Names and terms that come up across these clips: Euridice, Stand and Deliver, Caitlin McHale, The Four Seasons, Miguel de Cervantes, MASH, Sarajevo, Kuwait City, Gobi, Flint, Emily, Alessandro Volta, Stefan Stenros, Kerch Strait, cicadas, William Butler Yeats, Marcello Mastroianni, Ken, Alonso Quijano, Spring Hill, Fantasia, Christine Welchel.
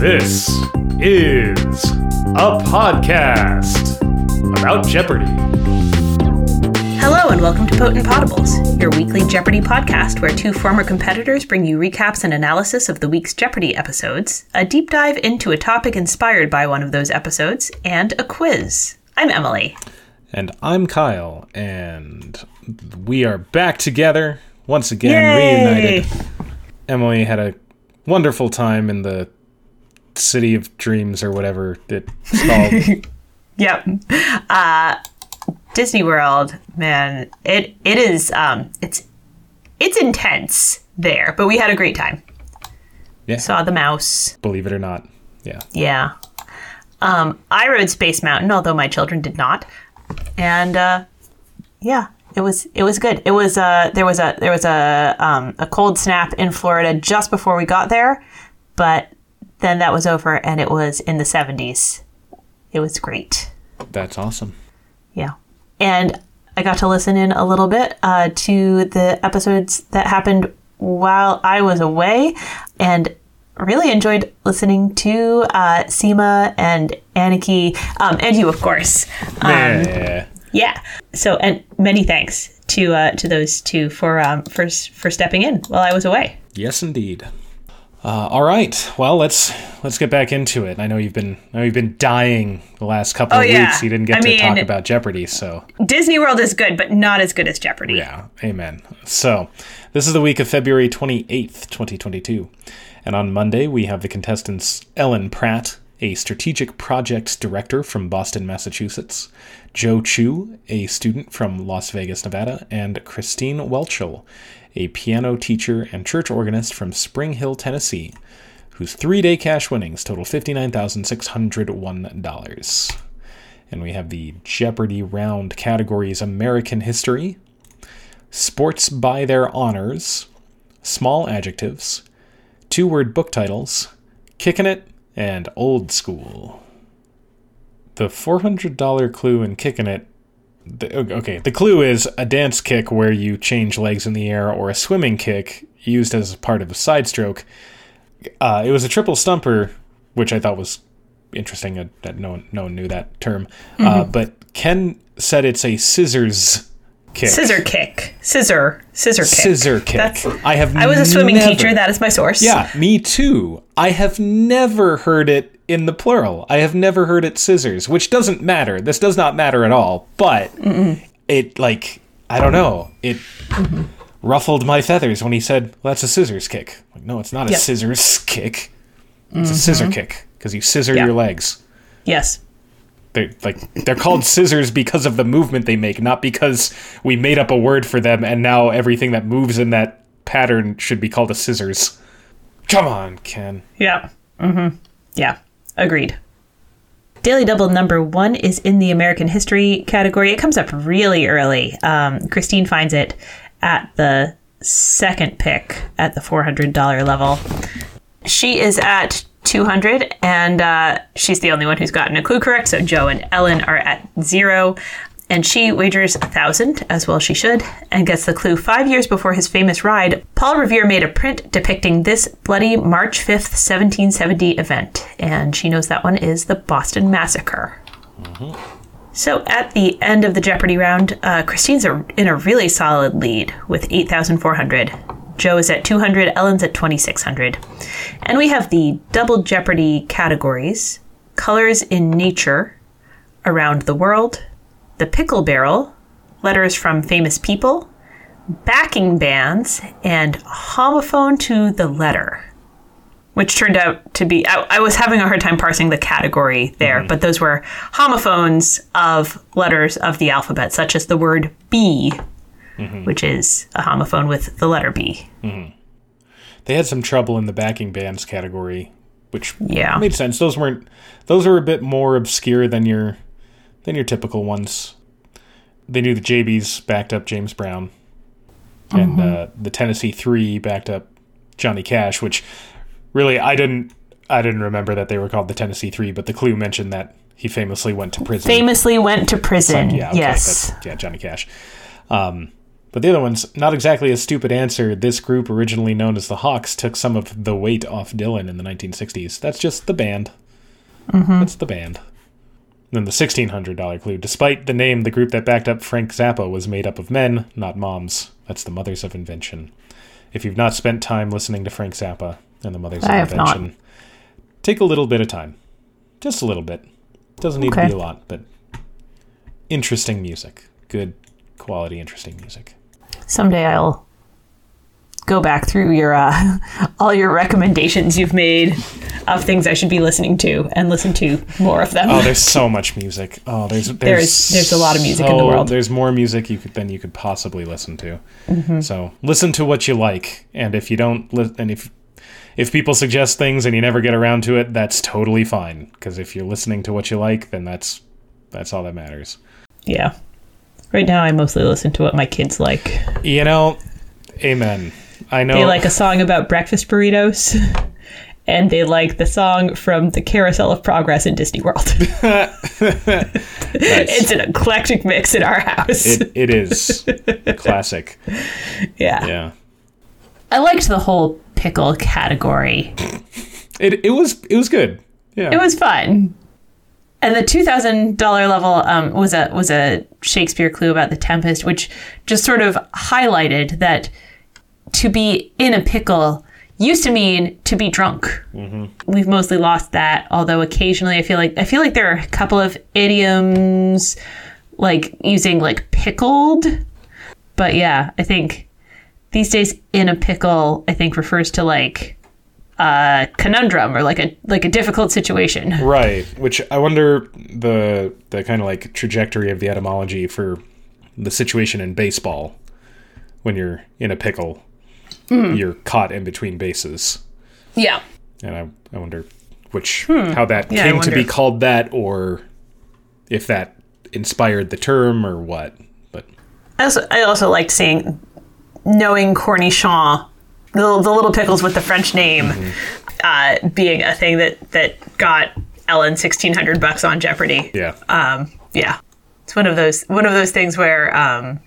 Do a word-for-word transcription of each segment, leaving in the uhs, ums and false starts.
This is a podcast about Jeopardy! Hello and welcome to Potent Potables, your weekly Jeopardy! Podcast where two former competitors bring you recaps and analysis of the week's Jeopardy! Episodes, a deep dive into a topic inspired by one of those episodes, and a quiz. I'm Emily. And I'm Kyle, and we are back together, once again, Yay! Reunited. Emily had a wonderful time in the City of Dreams or whatever it's called. Yep. Uh, Disney World, man, it it is um it's it's intense there, but we had a great time. Yeah. Saw the mouse. Believe it or not. Yeah. Yeah. Um, I rode Space Mountain, although my children did not. And uh, yeah, it was it was good. It was uh there was a there was a um a cold snap in Florida just before we got there, but then that was over, and it was in the seventies. It was great. That's awesome. Yeah. And I got to listen in a little bit uh, to the episodes that happened while I was away, and really enjoyed listening to uh, Seema and Aniki, um, and you, of course. Um, yeah. Yeah. So, and many thanks to uh, to those two for um, for for stepping in while I was away. Yes, indeed. Uh, all right. Well, let's let's get back into it. I know you've been I know you've been dying the last couple oh, of yeah. weeks. You didn't get I to mean, talk about Jeopardy, so Disney World is good, but not as good as Jeopardy. Yeah. Amen. So, this is the week of February twenty-eighth, twenty twenty-two, and on Monday we have the contestants Ellen Pratt, a strategic projects director from Boston, Massachusetts, Joe Chu, a student from Las Vegas, Nevada, and Christine Welchel, a piano teacher and church organist from Spring Hill, Tennessee, whose three-day cash winnings total fifty-nine thousand six hundred one dollars. And we have the Jeopardy! Round categories American History, Sports by Their Honors, Small Adjectives, Two-Word Book Titles, Kickin' It, and Old School. The four hundred dollars clue in Kickin' It. The, okay, the clue is a dance kick where you change legs in the air, or a swimming kick used as part of a side stroke. Uh, it was a triple stumper, which I thought was interesting. I, I, no, one, no one knew that term. Mm-hmm. Uh, but Ken said it's a scissors kick. Scissor kick. Scissor. Scissor kick. Scissor kick. That's, I, have I was a swimming never, teacher. That is my source. Yeah, me too. I have never heard it in the plural. I have never heard it scissors, which doesn't matter. This does not matter at all, but Mm-mm. it, like, I don't know. It mm-hmm. ruffled my feathers when he said, well, that's a scissors kick. Like, no, it's not a yep. scissors kick. It's mm-hmm. a scissor kick, because you scissor yeah. your legs. Yes. They're, like, they're called scissors because of the movement they make, not because we made up a word for them, and now everything that moves in that pattern should be called a scissors. Come on, Ken. Yeah. Mm-hmm. Yeah. Agreed. Daily Double number one is in the American History category. It comes up really early. Um, Christine finds it at the second pick at the four hundred dollars level. She is at two hundred dollars, and uh, she's the only one who's gotten a clue correct. So Joe and Ellen are at zero, and she wagers one thousand dollars, as well she should, and gets the clue. Five years before his famous ride, Paul Revere made a print depicting this bloody March fifth, seventeen seventy event. And she knows that one is the Boston Massacre. Mm-hmm. So at the end of the Jeopardy round, uh, Christine's a, in a really solid lead with eight thousand four hundred. Joe is at two hundred, Ellen's at twenty-six hundred. And we have the Double Jeopardy categories, Colors in Nature, Around the World, The Pickle Barrel, Letters from Famous People, Backing Bands, and Homophone to the Letter, which turned out to be, I, I was having a hard time parsing the category there, mm-hmm. but those were homophones of letters of the alphabet, such as the word B, mm-hmm. which is a homophone with the letter B. Mm-hmm. They had some trouble in the Backing Bands category, which yeah. made sense. Those weren't, those were a bit more obscure than your... than your typical ones. They knew the J Bs backed up James Brown. And mm-hmm. uh, the Tennessee Three backed up Johnny Cash, which really I didn't I didn't remember that they were called the Tennessee Three, but the clue mentioned that he famously went to prison. Famously went to prison, so, yeah, okay, yes. Yeah, Johnny Cash. Um, But the other one's not exactly a stupid answer. This group, originally known as the Hawks, took some of the weight off Dylan in the nineteen sixties. That's just the band. Mm-hmm. That's the band. Then the sixteen hundred dollars clue. Despite the name, the group that backed up Frank Zappa was made up of men, not moms. That's the Mothers of Invention. If you've not spent time listening to Frank Zappa and the Mothers I of Invention, not. Take a little bit of time. Just a little bit. Doesn't need okay. to be a lot, but interesting music. Good quality, interesting music. Someday I'll go back through your uh, all your recommendations you've made of things I should be listening to and listen to more of them. Oh, there's so much music. Oh, there's there's there's, there's a lot of music so, in the world. There's more music you could than you could possibly listen to. Mm-hmm. So listen to what you like, and if you don't, li- and if if people suggest things and you never get around to it, that's totally fine. Because if you're listening to what you like, then that's that's all that matters. Yeah. Right now, I mostly listen to what my kids like. You know, amen. I know. They like a song about breakfast burritos, and they like the song from the Carousel of Progress in Disney World. It's an eclectic mix in our house. It, it is. Classic. Yeah. Yeah. I liked the whole pickle category. It it was it was good. Yeah. It was fun. And the two thousand dollars level um, was a was a Shakespeare clue about the Tempest, which just sort of highlighted that to be in a pickle used to mean to be drunk. Mm-hmm. We've mostly lost that, although occasionally I feel like I feel like there are a couple of idioms like using like pickled. But yeah, I think these days in a pickle, I think refers to like a conundrum or like a like a difficult situation. Right, which I wonder the the kind of like trajectory of the etymology for the situation in baseball when you're in a pickle. Mm. You're caught in between bases. Yeah. And I, I wonder which hmm. how that yeah, came to be called that or if that inspired the term or what. But I also, I also liked seeing knowing cornichon, the, the little pickles with the French name, mm-hmm. uh, being a thing that, that got Ellen sixteen hundred bucks on Jeopardy. Yeah. Um, yeah. It's one of those one of those things where um,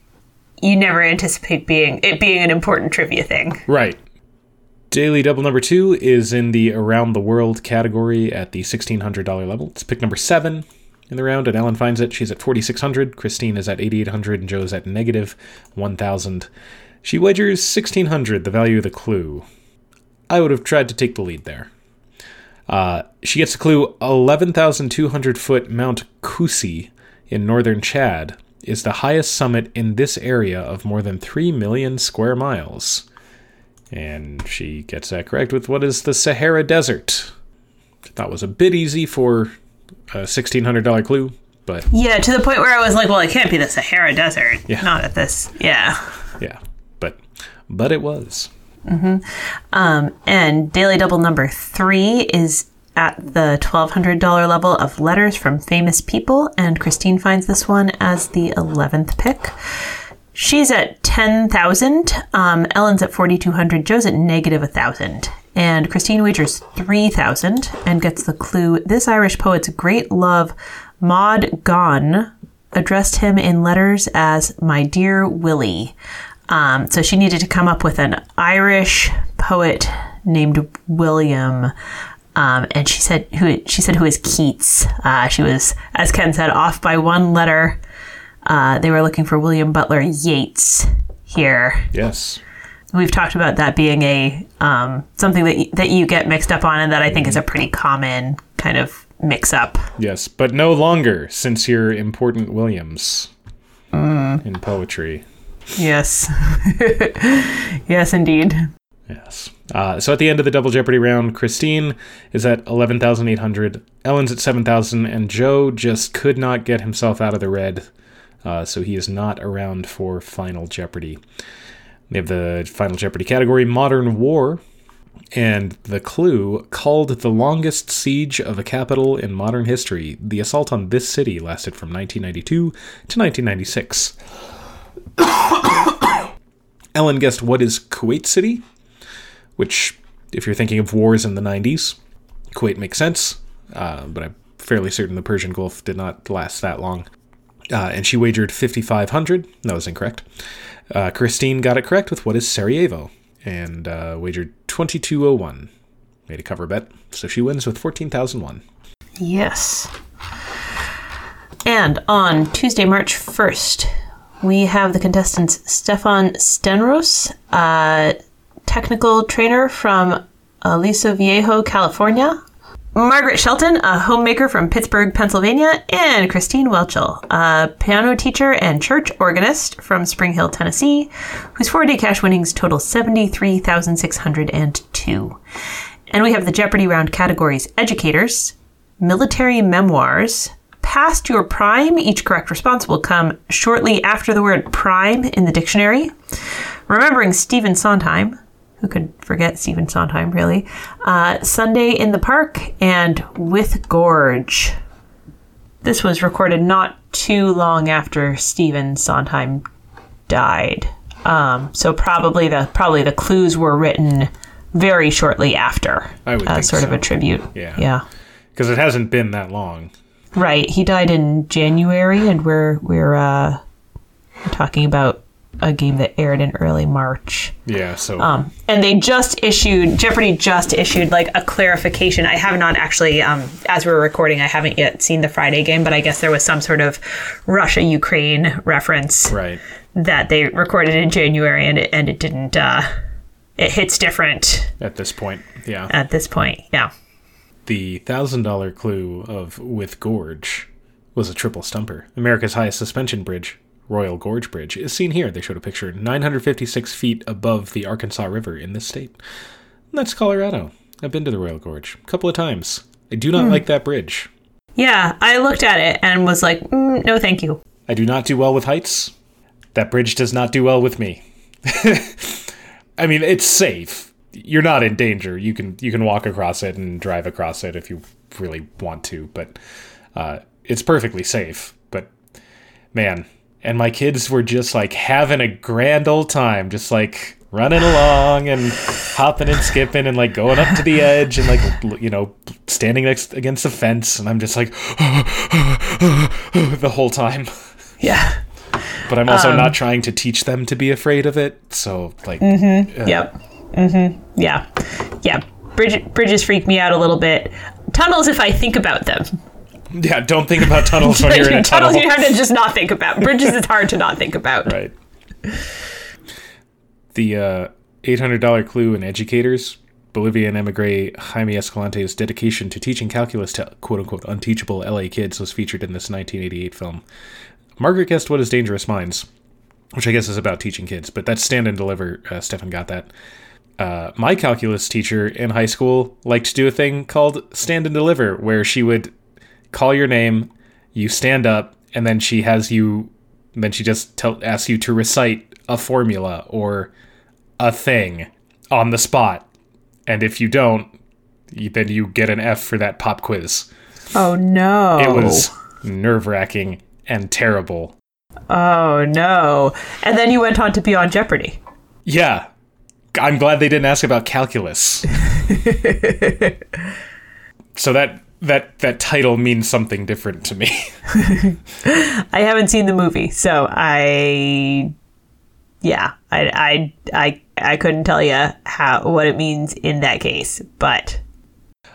you never anticipate being it being an important trivia thing. Right. Daily double number two is in the Around the World category at the sixteen hundred dollars level. It's pick number seven in the round, and Ellen finds it. She's at forty-six hundred. Christine is at eighty-eight hundred, and Joe's at negative one thousand. She wagers sixteen hundred, the value of the clue. I would have tried to take the lead there. Uh, she gets the clue, eleven thousand two hundred foot Mount Kusi in northern Chad is the highest summit in this area of more than three million square miles. And she gets that correct with what is the Sahara Desert. I thought was a bit easy for a sixteen hundred dollars clue, but... Yeah, to the point where I was like, well, it can't be the Sahara Desert. Yeah. Not at this. Yeah. Yeah. But it was. Mm-hmm. Um, and daily double number three is at the twelve hundred dollars level of letters from famous people. And Christine finds this one as the eleventh pick. She's at ten thousand. Um, Ellen's at forty-two hundred. Joe's at negative one thousand. And Christine wagers three thousand and gets the clue. This Irish poet's great love, Maud Gonne, addressed him in letters as "My dear Willie." Um, so she needed to come up with an Irish poet named William, um, and she said who she said who is Keats. Uh, she was, as Ken said, off by one letter. Uh, they were looking for William Butler Yeats here. Yes, we've talked about that being a um, something that that you get mixed up on, and that I think is a pretty common kind of mix up. Yes, but no longer since you're important Williams mm. in poetry. Yes. Yes, indeed. Yes. Uh, so at the end of the Double Jeopardy round, Christine is at eleven thousand eight hundred, Ellen's at seven thousand, and Joe just could not get himself out of the red, uh, so he is not around for Final Jeopardy. We have the Final Jeopardy category, Modern War, and the clue, called the longest siege of a capital in modern history. The assault on this city lasted from nineteen ninety-two to nineteen ninety-six. Ellen guessed what is Kuwait City, which, if you're thinking of wars in the nineties, Kuwait makes sense, uh, but I'm fairly certain the Persian Gulf did not last that long. Uh, and she wagered fifty-five hundred. That was incorrect. Uh, Christine got it correct with what is Sarajevo and uh, wagered twenty-two oh one. Made a cover bet. So she wins with fourteen thousand one. Yes. And on Tuesday, March first, we have the contestants Stefan Stenros, a technical trainer from Aliso Viejo, California, Margaret Shelton, a homemaker from Pittsburgh, Pennsylvania, and Christine Welchel, a piano teacher and church organist from Spring Hill, Tennessee, whose four-day cash winnings total seventy-three thousand six hundred two. And we have the Jeopardy round categories educators, military memoirs, past your prime. Each correct response will come shortly after the word prime in the dictionary. Remembering Stephen Sondheim. Who could forget Stephen Sondheim, really? Uh, Sunday in the Park and With Gorge. This was recorded not too long after Stephen Sondheim died. Um, so probably the probably the clues were written very shortly after. I would uh, think sort so. of a tribute. Yeah. Yeah. Because it hasn't been that long. Right. He died in January, and we're we're, uh, we're talking about a game that aired in early March. Yeah, so... Um, and they just issued... Jeopardy just issued, like, a clarification. I have not actually... Um, as we're recording, I haven't yet seen the Friday game, but I guess there was some sort of Russia-Ukraine reference right. that they recorded in January, and it, and it didn't... Uh, it hits different. At this point, yeah. At this point, yeah. The one thousand dollars clue of With Gorge was a triple stumper. America's highest suspension bridge, Royal Gorge Bridge, is seen here. They showed a picture nine hundred fifty-six feet above the Arkansas River in this state. And that's Colorado. I've been to the Royal Gorge a couple of times. I do not mm. like that bridge. Yeah, I looked at it and was like, mm, no, thank you. I do not do well with heights. That bridge does not do well with me. I mean, it's safe. You're not in danger. You can you can walk across it and drive across it if you really want to, but uh, it's perfectly safe. But man... And my kids were just, like, having a grand old time, just, like, running along and hopping and skipping and, like, going up to the edge and, like, you know, standing next against the fence. And I'm just, like, the whole time. Yeah. But I'm also um, not trying to teach them to be afraid of it. So, like. Mm-hmm. Uh, yep. Mm-hmm. Yeah. Yeah. Bridge, bridges freak me out a little bit. Tunnels, if I think about them. Yeah, don't think about tunnels when you're in a tunnel. Tunnels you have to just not think about. Bridges it's hard to not think about. Right. The uh, eight hundred dollars clue in educators, Bolivian emigre Jaime Escalante's dedication to teaching calculus to quote-unquote unteachable L A kids was featured in this nineteen eighty-eight film. Margaret guessed what is Dangerous Minds, which I guess is about teaching kids, but that's Stand and Deliver. Uh, Stefan got that. Uh, my calculus teacher in high school liked to do a thing called Stand and Deliver, where she would... call your name, you stand up, and then she has you, then she just tell, asks you to recite a formula or a thing on the spot. And if you don't, you, then you get an F for that pop quiz. Oh, no. It was nerve-wracking and terrible. Oh, no. And then you went on to be on Jeopardy. Yeah. I'm glad they didn't ask about calculus. So that... That that title means something different to me. I haven't seen the movie, so I, yeah, I I I, I couldn't tell you how what it means in that case. But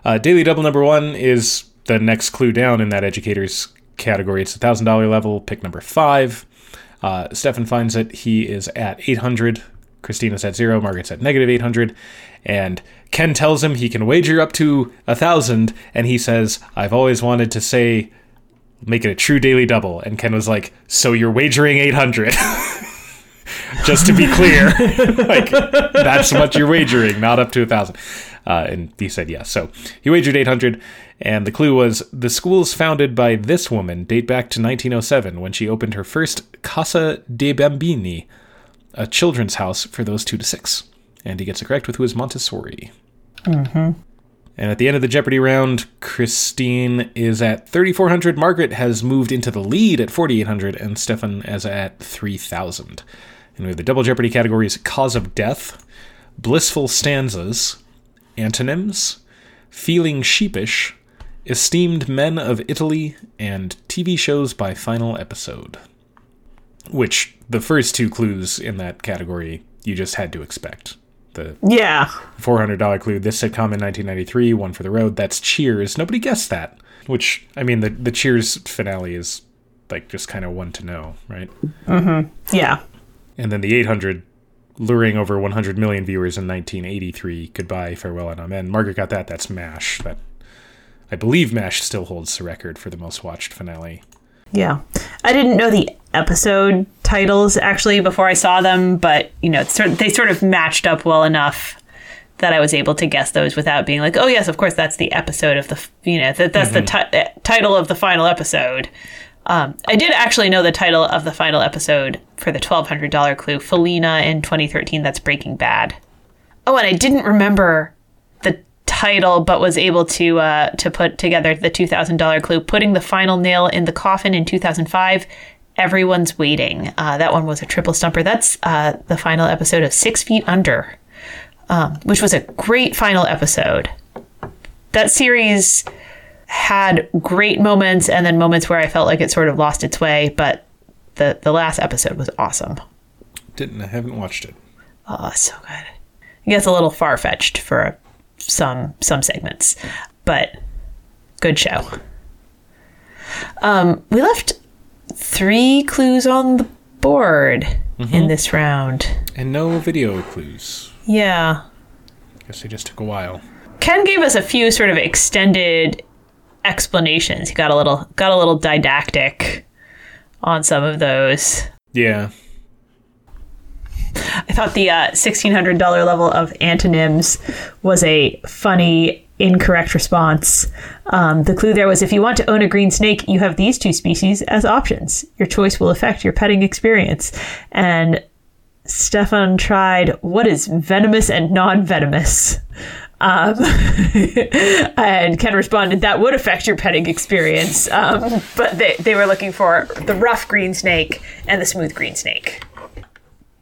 uh, Daily Double number one is the next clue down in that educators category. It's the thousand dollar level, pick number five. Uh, Stefan finds it. He is at eight hundred. Christina's at zero, Margaret's at negative eight hundred, and Ken tells him he can wager up to one thousand, and he says, I've always wanted to say, make it a true daily double, and Ken was like, so you're wagering eight hundred. Just to be clear, like, that's what you're wagering, not up to one thousand. Uh, and he said yes, so he wagered eight hundred, and the clue was, the schools founded by this woman date back to nineteen oh seven, when she opened her first Casa de Bambini, a children's house for those two to six. And he gets it correct with who is Montessori. Mm-hmm. And at the end of the Jeopardy round, Christine is at thirty-four hundred. Margaret has moved into the lead at forty-eight hundred. And Stefan is at three thousand. And we have the double Jeopardy categories, cause of death, blissful stanzas, antonyms, feeling sheepish, Esteemed Men of Italy, and T V Shows by Final Episode. Which, the first two clues in that category, you just had to expect. The yeah. four hundred dollars clue, this sitcom in nineteen ninety-three, one for the road, that's Cheers. Nobody guessed that. Which, I mean, the, the Cheers finale is, like, just kind of one to know, right? Mm-hmm. Yeah. And then the eight hundred, luring over one hundred million viewers in nineteen eighty-three, Goodbye, Farewell, and Amen. Margaret got that. That's MASH. That, I believe MASH still holds the record for the most watched finale. Yeah. I didn't know the episode titles, actually, before I saw them, but, you know, it's sort of, they sort of matched up well enough that I was able to guess those without being like, oh, yes, of course, that's the episode of the, you know, that that's mm-hmm. the t- title of the final episode. Um, I did actually know the title of the final episode for the twelve hundred dollars clue, Felina in twenty thirteen, that's Breaking Bad. Oh, and I didn't remember the title, but was able to uh, to put together the two thousand dollars clue, Putting the Final Nail in the Coffin in two thousand five, Everyone's Waiting. Uh, that one was a triple stumper. That's uh, the final episode of Six Feet Under. Um, which was a great final episode. That series had great moments and then moments where I felt like it sort of lost its way, but the, the last episode was awesome. Didn't I haven't watched it. Oh, so good. It gets a little far-fetched for some some segments, but good show. Um, we left three clues on the board mm-hmm. in this round. And no video clues. Yeah. I guess they just took a while. Ken gave us a few sort of extended explanations. He got a little got a little didactic on some of those. Yeah. I thought the uh, sixteen hundred dollars level of antonyms was a funny, incorrect response. Um, the clue there was, if you want to own a green snake, you have these two species as options. Your choice will affect your petting experience. And Stefan tried, what is venomous and non-venomous? Um, and Ken responded, that would affect your petting experience. Um, but they, they were looking for the rough green snake and the smooth green snake.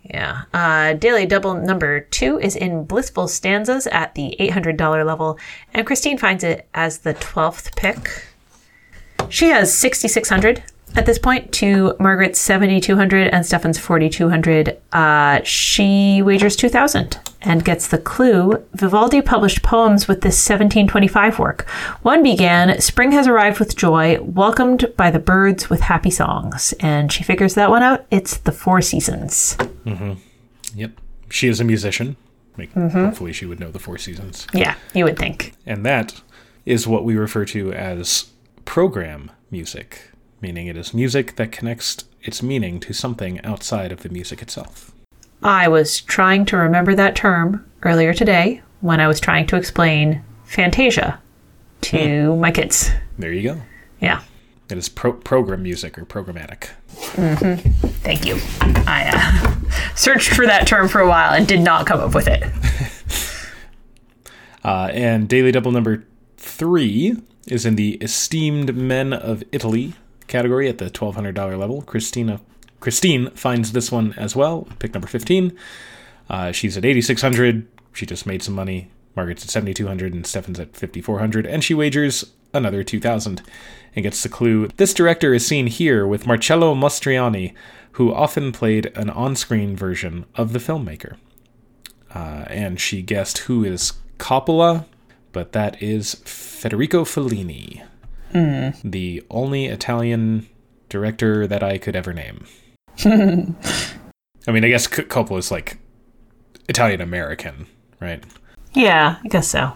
Yeah. Uh, daily double number two is in Blissful Stanzas at the eight hundred dollars level. And Christine finds it as the twelfth pick. She has sixty-six hundred. At this point, to Margaret's seventy-two hundred and Stefan's forty-two hundred, uh, she wagers two thousand and gets the clue. Vivaldi published poems with this seventeen twenty-five work. One began, Spring has arrived with joy, welcomed by the birds with happy songs. And she figures that one out. It's The Four Seasons. Mm-hmm. Yep. She is a musician. Like, mm-hmm. Hopefully she would know The Four Seasons. Yeah, you would think. And that is what we refer to as program music. Meaning it is music that connects its meaning to something outside of the music itself. I was trying to remember that term earlier today when I was trying to explain Fantasia to mm. my kids. There you go. Yeah. It is pro- program music or programmatic. Mm-hmm. Thank you. I uh, searched for that term for a while and did not come up with it. uh, and Daily Double number three is in the Esteemed Men of Italy category at the twelve hundred dollars level. Christina, Christine finds this one as well, pick number fifteen. Uh, she's at eighty-six hundred. She just made some money. Margaret's at seventy-two hundred and Stefan's at fifty-four hundred. And she wagers another two thousand and gets the clue. This director is seen here with Marcello Mastroianni, who often played an on-screen version of the filmmaker. Uh, and she guessed who is Coppola, but that is Federico Fellini. Mm. The only Italian director that I could ever name. I mean, I guess C- Coppola is like Italian-American, right? Yeah, I guess so.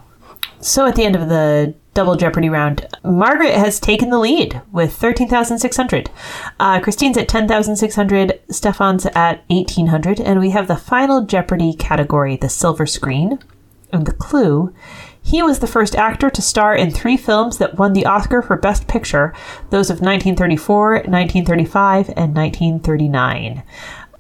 So at the end of the Double Jeopardy round, Margaret has taken the lead with thirteen thousand six hundred. Uh, Christine's at ten thousand six hundred, Stefan's at eighteen hundred, and we have the final Jeopardy category, the silver screen, and the clue. He was the first actor to star in three films that won the Oscar for Best Picture, those of nineteen thirty-four, nineteen thirty-five, and nineteen thirty-nine.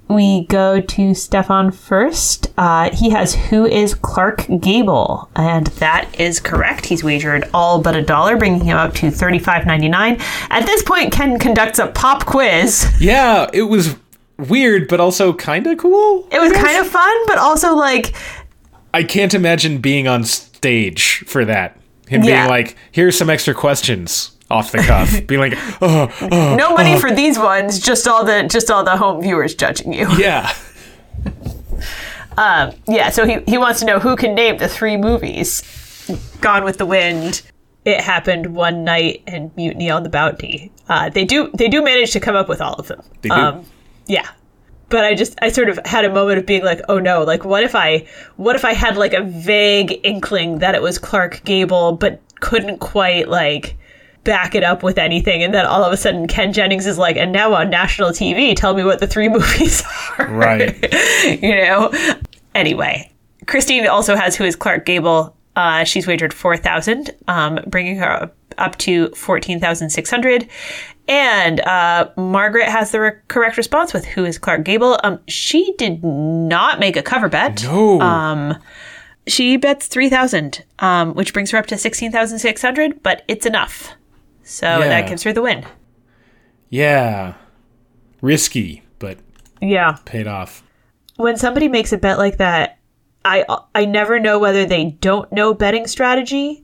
We go to Stefan first. Uh, he has Who is Clark Gable? And that is correct. He's wagered all but a dollar, bringing him up to thirty-five ninety-nine. At this point, Ken conducts a pop quiz. Yeah, it was weird, but also kind of cool. It was kind of fun, but also like... I can't imagine being on... St- stage for that. him yeah. being like, here's some extra questions off the cuff, being like, oh, oh no money oh. for these ones, just all the just all the home viewers judging you. Yeah. um, yeah, so he, he wants to know who can name the three movies: Gone with the Wind, It Happened One Night, and Mutiny on the Bounty. Uh, they do they do manage to come up with all of them. They do. Um, yeah. But I just, I sort of had a moment of being like, oh no, like what if I, what if I had like a vague inkling that it was Clark Gable, but couldn't quite like back it up with anything. And then all of a sudden Ken Jennings is like, and now on national T V, tell me what the three movies are. Right. You know? Anyway, Christine also has who is Clark Gable. Uh, she's wagered four thousand, um, bringing her up, up to fourteen thousand six hundred. And uh, Margaret has the re- correct response with who is Clark Gable. Um, she did not make a cover bet. No. Um, she bets three thousand, um, which brings her up to sixteen thousand six hundred, but it's enough. So yeah. that gives her the win. Yeah. Risky, but yeah, paid off. When somebody makes a bet like that, I I never know whether they don't know betting strategy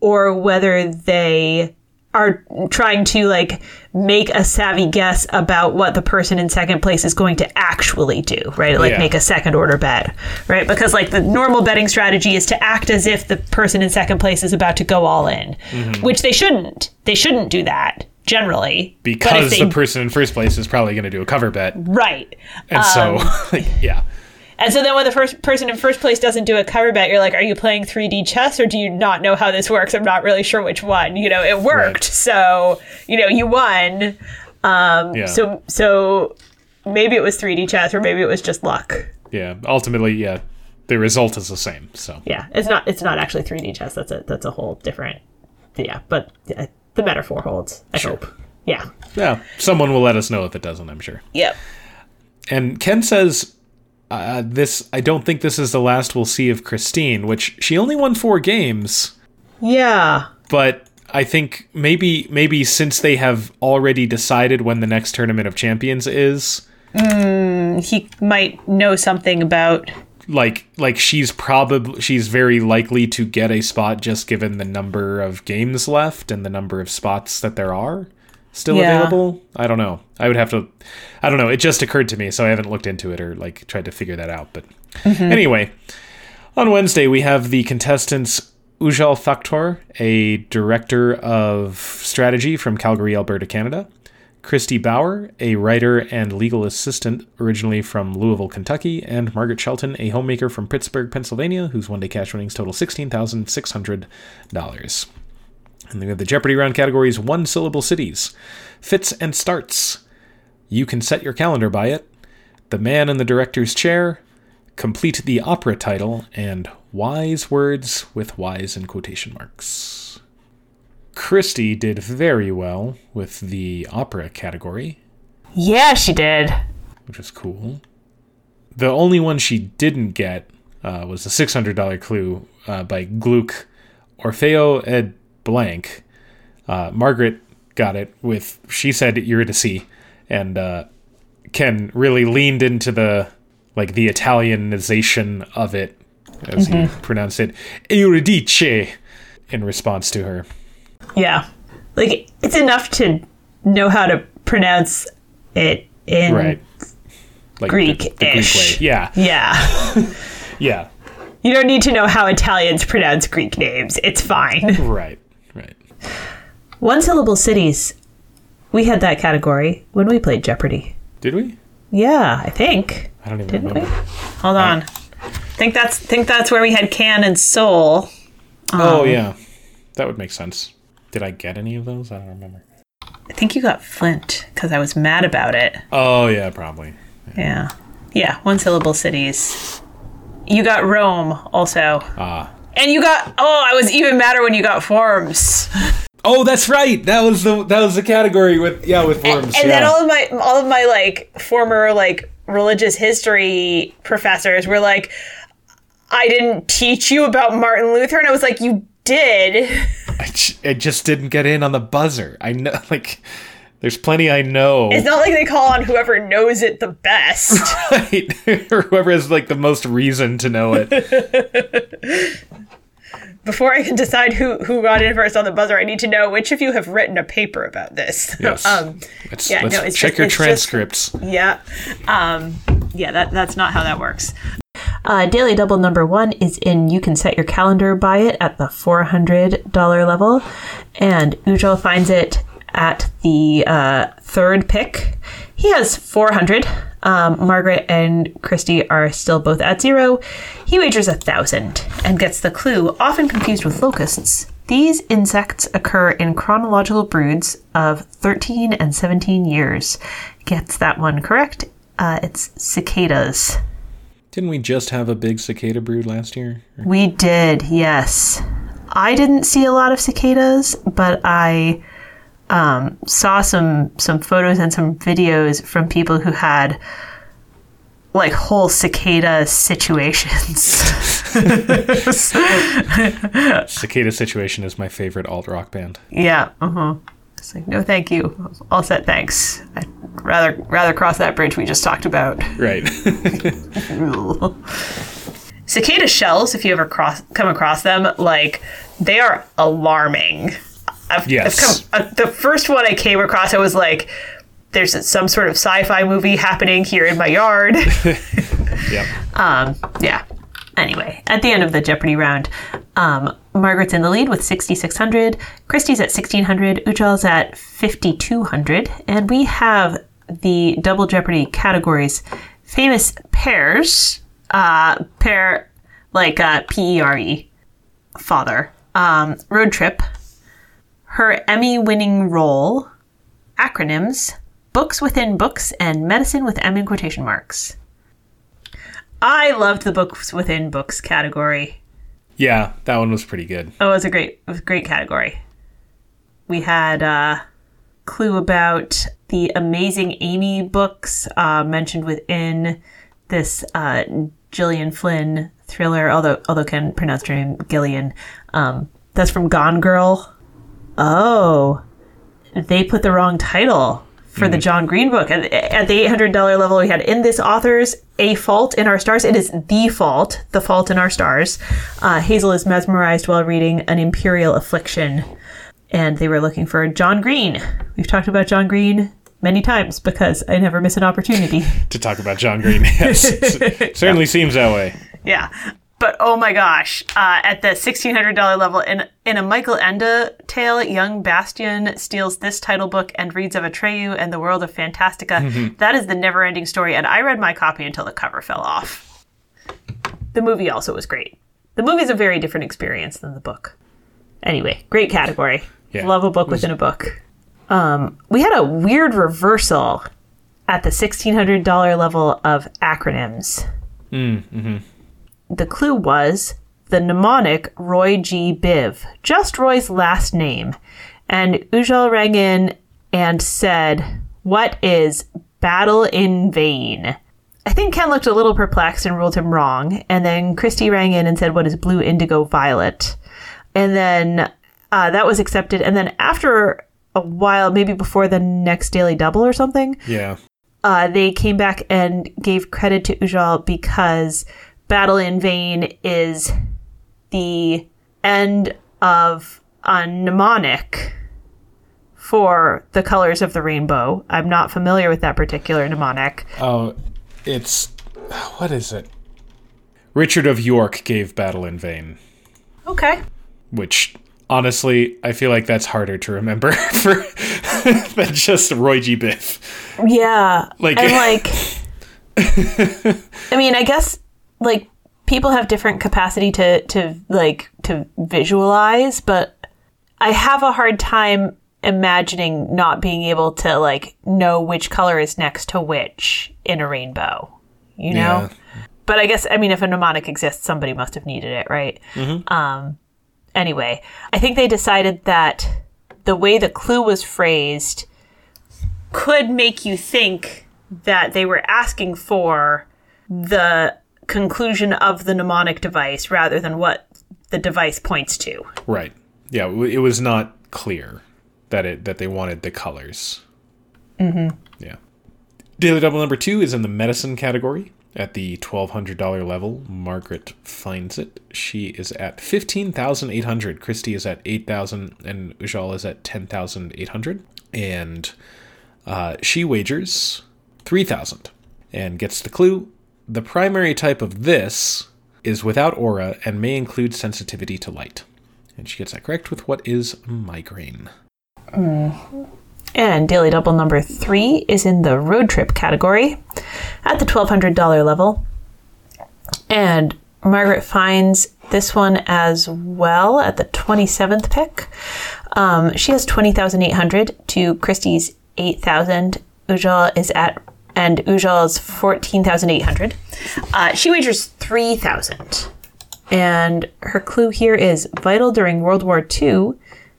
or whether they are trying to like make a savvy guess about what the person in second place is going to actually do, right? Like yeah. make a second order bet, right? Because like the normal betting strategy is to act as if the person in second place is about to go all in, mm-hmm. which they shouldn't. They shouldn't do that generally. Because they, the person in first place is probably going to do a cover bet. Right. And um, so, yeah. And so then when the first person in first place doesn't do a cover bet, you're like, are you playing three D chess or do you not know how this works? I'm not really sure which one. You know, it worked. Right. So, you know, you won. Um, yeah. So so maybe it was three D chess or maybe it was just luck. Yeah. Ultimately, yeah, the result is the same. So yeah, it's not it's not actually three D chess. That's a that's a whole different. Yeah. But uh, the metaphor holds, I sure. hope. Yeah. Yeah. Someone will let us know if it doesn't, I'm sure. Yep. And Ken says... Uh, this I don't think this is the last we'll see of Christine, which she only won four games. Yeah. But I think maybe maybe since they have already decided when the next Tournament of Champions is. Mm, he might know something about. Like like she's probably she's very likely to get a spot just given the number of games left and the number of spots that there are still yeah. available. I don't know. I would have to, I don't know. It just occurred to me, so I haven't looked into it or like tried to figure that out. But mm-hmm. anyway, on Wednesday we have the contestants Ujjal Thakur, a director of strategy from Calgary, Alberta, Canada; Christy Bauer, a writer and legal assistant originally from Louisville, Kentucky; and Margaret Shelton, a homemaker from Pittsburgh, Pennsylvania, whose one-day cash winnings total sixteen thousand six hundred dollars. And we have the Jeopardy round categories: one-syllable cities, fits and starts, you can set your calendar by it, the man in the director's chair, complete the opera title, and wise words with wise in quotation marks. Christy did very well with the opera category. Yeah, she did. Which was cool. The only one she didn't get uh, was the six hundred dollars clue uh, by Gluck, Orfeo ed blank. Uh, Margaret got it with, she said, Euridice, and uh, Ken really leaned into the, like, the Italianization of it, as mm-hmm. he pronounced it, Euridice, in response to her. Yeah. Like, it's enough to know how to pronounce it in right. like Greek-ish. The, the Greek way. Yeah. Yeah. yeah. You don't need to know how Italians pronounce Greek names. It's fine. Right. Right. One-syllable cities. We had that category when we played Jeopardy. Did we? Yeah, I think. I don't even Didn't remember. We? Hold I... on. Think that's think that's where we had Cannes and Seoul. Um, oh yeah, that would make sense. Did I get any of those? I don't remember. I think you got Flint because I was mad about it. Oh yeah, probably. Yeah. Yeah. Yeah, one-syllable cities. You got Rome also. Ah. And you got, oh, I was even madder when you got forms. Oh, that's right. That was the that was the category with yeah with forms. And, and yeah. then all of my all of my like former like religious history professors were like, I didn't teach you about Martin Luther, and I was like, you did. I, j- I just didn't get in on the buzzer. I know, like, there's plenty I know. It's not like they call on whoever knows it the best. Right. Whoever has, like, the most reason to know it. before I can decide who, who got in first on the buzzer, I need to know which of you have written a paper about this. Yes. um, let's, yeah, let's no, it's check just, your it's transcripts. Just, yeah. Um, yeah, that that's not how that works. Uh, Daily Double number one is in You Can Set Your Calendar by It at the four hundred dollars level. And Ujjal finds it at the uh, third pick. He has four hundred. Um, Margaret and Christy are still both at zero. He wagers a thousand and gets the clue, often confused with locusts. These insects occur in chronological broods of thirteen and seventeen years. Gets that one correct. Uh, it's cicadas. Didn't we just have a big cicada brood last year? We did, yes. I didn't see a lot of cicadas, but I um, saw some some photos and some videos from people who had like whole cicada situations. Cicada Situation is my favorite alt rock band. Yeah, uh-huh. It's like, no, thank you. All set, thanks. I'd rather rather cross that bridge we just talked about. Right. Cicada shells, if you ever cross, come across them, like, they are alarming. I've, yes. I've come, uh, the first one I came across, I was like, there's some sort of sci-fi movie happening here in my yard. Yep. Um, yeah. Anyway, at the end of the Jeopardy round, um, Margaret's in the lead with sixty-six hundred, Christie's at sixteen hundred, Ujjal's at fifty-two hundred, and we have the Double Jeopardy categories. Famous pairs, uh, pair, like uh, P E R E, father, um, road trip, her Emmy-winning role, acronyms, books within books, and medicine with M in quotation marks. I loved the books within books category. Yeah, that one was pretty good. Oh, it was a great, it was a great category. We had a clue about the Amazing Amy books uh, mentioned within this uh, Gillian Flynn thriller, although although Ken pronounced her name Gillian. Um, that's from Gone Girl. Oh, they put the wrong title for the John Green book. At, at the eight hundred dollars level, we had in this author's A Fault in Our Stars. It is The Fault, The Fault in Our Stars. Uh, Hazel is mesmerized while reading An Imperial Affliction. And they were looking for John Green. We've talked about John Green many times because I never miss an opportunity to talk about John Green. Yes, it certainly yeah. seems that way. Yeah. But oh my gosh, uh, at the sixteen hundred dollars level, in in a Michael Ende tale, young Bastian steals this title book and reads of Atreyu and the world of Fantastica. Mm-hmm. That is the never-ending story, and I read my copy until the cover fell off. The movie also was great. The movie's a very different experience than the book. Anyway, great category. Yeah. Love a book was- within a book. Um, we had a weird reversal at the sixteen hundred dollars level of acronyms. Mm-hmm. The clue was the mnemonic Roy G. Biv, just Roy's last name. And Ujjal rang in and said, what is battle in vain? I think Ken looked a little perplexed and ruled him wrong. And then Christy rang in and said, what is blue, indigo, violet? And then uh, that was accepted. And then after a while, maybe before the next Daily Double or something, yeah, uh, they came back and gave credit to Ujjal because battle in vain is the end of a mnemonic for the colors of the rainbow. I'm not familiar with that particular mnemonic. Oh, it's... What is it? Richard of York gave battle in vain. Okay. Which, honestly, I feel like that's harder to remember for than just Roy G. Biv. Yeah. Like, and, like... I mean, I guess... Like, people have different capacity to, to, like, to visualize, but I have a hard time imagining not being able to, like, know which color is next to which in a rainbow, you know? Yeah. But I guess, I mean, if a mnemonic exists, somebody must have needed it, right? Mm-hmm. Um, anyway, I think they decided that the way the clue was phrased could make you think that they were asking for the conclusion of the mnemonic device rather than what the device points to. Right. Yeah, it was not clear that it that they wanted the colors. Mm-hmm. Yeah. Daily Double number two is in the medicine category. At the twelve hundred dollars level, Margaret finds it. She is at fifteen thousand eight hundred dollars. Christie is at eight thousand dollars and Ujjal is at ten thousand eight hundred dollars. And uh, she wagers three thousand dollars and gets the clue. The primary type of this is without aura and may include sensitivity to light. And she gets that correct with what is migraine. Mm-hmm. And Daily Double number three is in the road trip category at the twelve hundred dollars level. And Margaret finds this one as well at the twenty-seventh pick. Um, she has twenty thousand eight hundred to Christie's eight thousand. Ujjal is at, and Ujjal's fourteen thousand eight hundred. Uh, she wagers three thousand. And her clue here is vital during World War Two.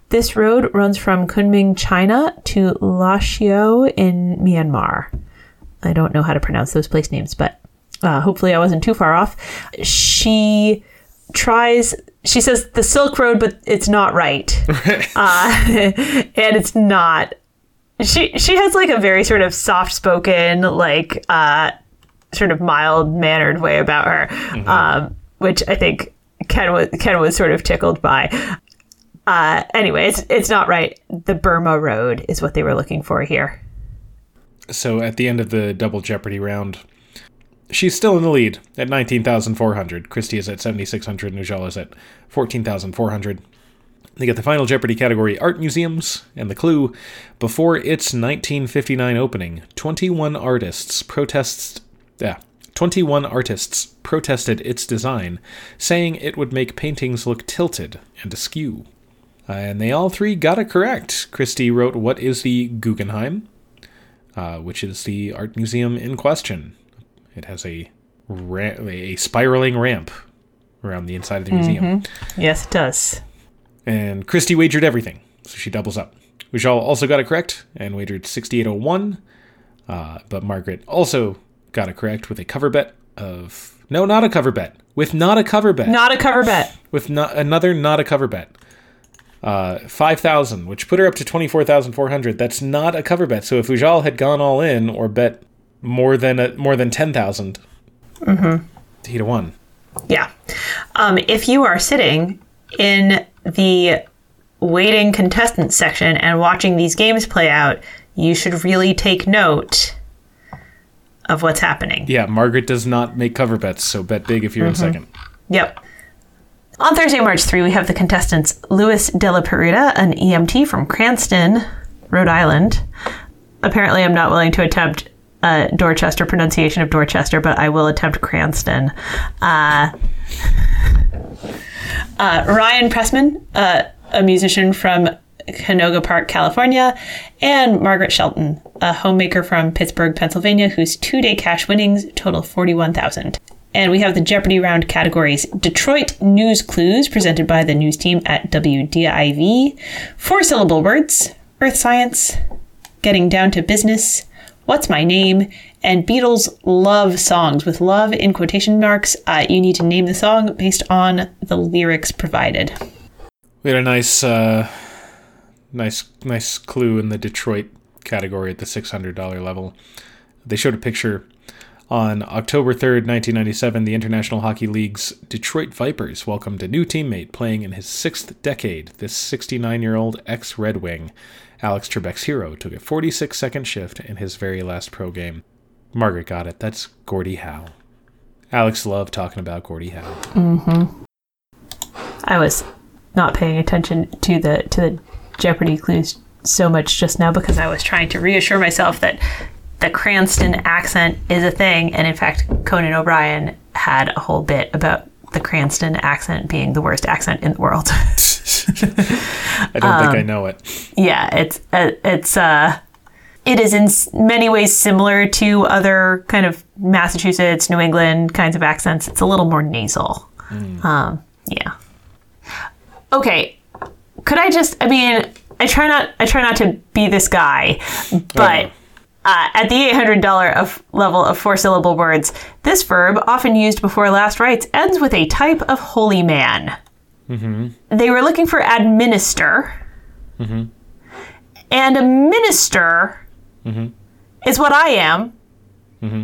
This road runs from Kunming, China to Lashio in Myanmar. I don't know how to pronounce those place names, but uh, hopefully I wasn't too far off. She tries, she says the Silk Road, but it's not right. uh, and it's not. She she has like a very sort of soft-spoken, like uh, sort of mild-mannered way about her, mm-hmm. um, which I think Ken was, Ken was sort of tickled by. Uh, anyway, it's, it's not right. The Burma Road is what they were looking for here. So at the end of the Double Jeopardy round, she's still in the lead at nineteen thousand four hundred. Christie is at seventy-six hundred. Ujjal is at fourteen thousand four hundred. They get the final Jeopardy category, Art Museums, and the clue. Before its nineteen fifty-nine opening, twenty-one artists protests... Yeah. twenty-one artists protested its design, saying it would make paintings look tilted and askew. Uh, and they all three got it correct. Christie wrote, what is the Guggenheim? Uh, which is the art museum in question. It has a ra- a spiraling ramp around the inside of the mm-hmm. museum. Yes, it does. And Christie wagered everything, so she doubles up. Ujjal also got it correct and wagered sixty-eight oh one. Uh, but Margaret also got it correct with a cover bet of... No, not a cover bet. With not a cover bet. Not a cover bet. With not another not a cover bet. Uh, five thousand, which put her up to twenty-four thousand four hundred. That's not a cover bet. So if Ujjal had gone all in or bet more than a, more than ten thousand, mm-hmm. he'd have won. Yeah. Um, if you are sitting in the waiting contestant section and watching these games play out, you should really take note of what's happening. Yeah, Margaret does not make cover bets, so bet big if you're mm-hmm. in second. Yep. On Thursday, March third, we have the contestants Luis De La Peruta, an E M T from Cranston, Rhode Island. Apparently, I'm not willing to attempt uh, Dorchester pronunciation of Dorchester, but I will attempt Cranston. Uh, uh, Ryan Pressman, uh, a musician from Canoga Park, California, and Margaret Shelton, a homemaker from Pittsburgh, Pennsylvania, whose two-day cash winnings total forty-one thousand dollars. And we have the Jeopardy round categories, Detroit News Clues, presented by the news team at W D I V, four-syllable words, Earth Science, Getting Down to Business, What's My Name, and Beatles Love Songs, with love in quotation marks. Uh, you need to name the song based on the lyrics provided. We had a nice... Uh... Nice nice clue in the Detroit category at the six hundred dollars level. They showed a picture. On October third, nineteen ninety-seven, the International Hockey League's Detroit Vipers welcomed a new teammate playing in his sixth decade. This sixty-nine-year-old ex-Red Wing, Alex Trebek's hero, took a forty-six second shift in his very last pro game. Margaret got it. That's Gordie Howe. Alex loved talking about Gordie Howe. Mm-hmm. I was not paying attention to the to the... Jeopardy clues so much just now because I was trying to reassure myself that the Cranston accent is a thing, and in fact Conan O'Brien had a whole bit about the Cranston accent being the worst accent in the world. I don't um, think I know it. Yeah, it's uh, it's uh it is in many ways similar to other kind of Massachusetts, New England kinds of accents. It's a little more nasal. Mm. Um yeah. Okay. Could I just, I mean, I try not, I try not to be this guy, but oh. uh, at the eight hundred dollars of level of four-syllable words, this verb, often used before last rites, ends with a type of holy man. Mm-hmm. They were looking for administer, mm-hmm. and a minister mm-hmm. is what I am, mm-hmm.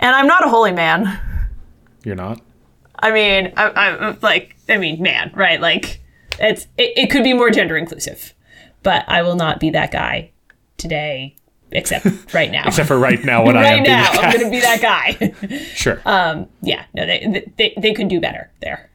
And I'm not a holy man. You're not? I mean, I, I'm like, I mean, man, right? Like, it's it, it could be more gender inclusive, but I will not be that guy today, except right now. Except for right now, when right I am now, being I'm going to be that guy. Sure. Um. Yeah. No. They they they could do better there.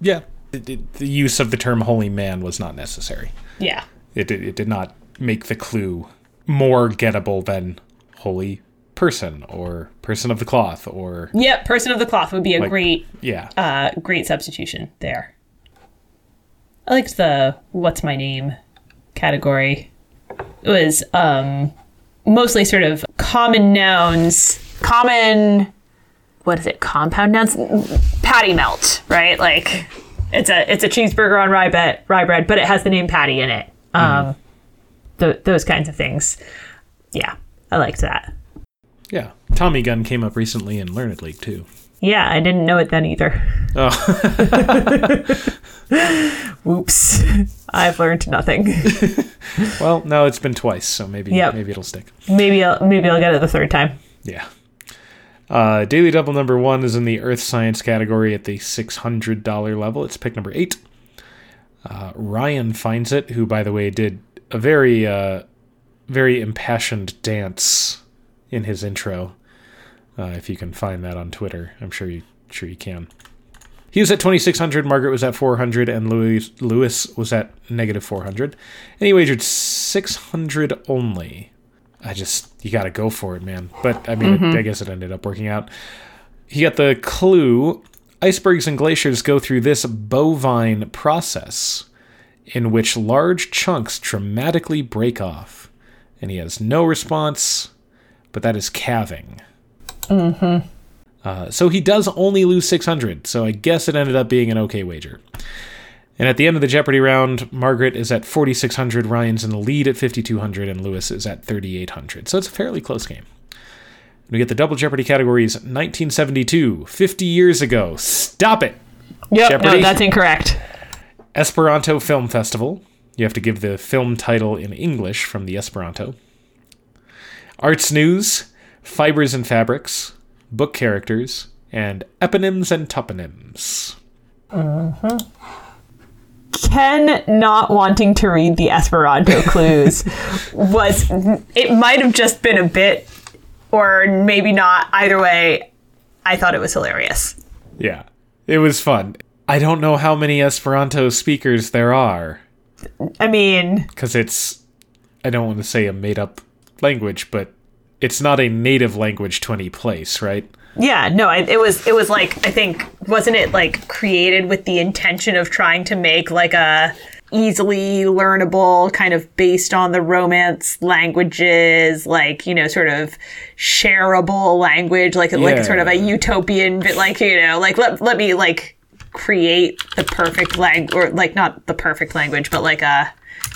Yeah. The, the use of the term "holy man" was not necessary. Yeah. It it, it did not make the clue more gettable than holy person or person of the cloth or yeah person of the cloth would be a like, great yeah uh great substitution there. I liked the what's my name category. It was um mostly sort of common nouns, common what is it compound nouns, patty melt, right? Like it's a it's a cheeseburger on rye bread rye bread but it has the name patty in it. um mm. th- those kinds of things. Yeah, I liked that. Yeah. Tommy gun came up recently in Learned League, too. Yeah, I didn't know it then either. Oh. Whoops. I've learned nothing. Well, no, it's been twice, so maybe yep. maybe it'll stick. Maybe I'll, maybe I'll get it the third time. Yeah. Uh, Daily Double number one is in the Earth Science category at the six hundred dollars level. It's pick number eight. Uh, Ryan finds it, who, by the way, did a very, uh, very impassioned dance in his intro, uh, if you can find that on Twitter. I'm sure you sure you can. He was at twenty-six hundred, Margaret was at four hundred, and Louis, Louis was at negative four hundred. And he wagered six hundred only. I just, you got to go for it, man. But, I mean, mm-hmm. it, I guess it ended up working out. He got the clue, icebergs and glaciers go through this bovine process in which large chunks dramatically break off. And he has no response, but that is calving. Mm-hmm. Uh, so he does only lose six hundred, so I guess it ended up being an okay wager. And at the end of the Jeopardy round, Margaret is at forty-six hundred, Ryan's in the lead at fifty-two hundred, and Lewis is at thirty-eight hundred. So it's a fairly close game. And we get the Double Jeopardy categories, nineteen seventy-two, fifty years ago. Stop it! Yep, Jeopardy. No, that's incorrect. Esperanto Film Festival. You have to give the film title in English from the Esperanto. Arts news, fibers and fabrics, book characters, and eponyms and toponyms. Uh-huh. Ken not wanting to read the Esperanto clues was, it might have just been a bit, or maybe not. Either way, I thought it was hilarious. Yeah, it was fun. I don't know how many Esperanto speakers there are. I mean... Because it's, I don't want to say a made-up language, but it's not a native language twenty place, right? Yeah, no, I, it was it was like, I think, wasn't it like created with the intention of trying to make like a easily learnable kind of based on the Romance languages, like, you know, sort of shareable language, like yeah. like sort of a utopian bit, like, you know, like let let me like create the perfect language, or like not the perfect language, but like a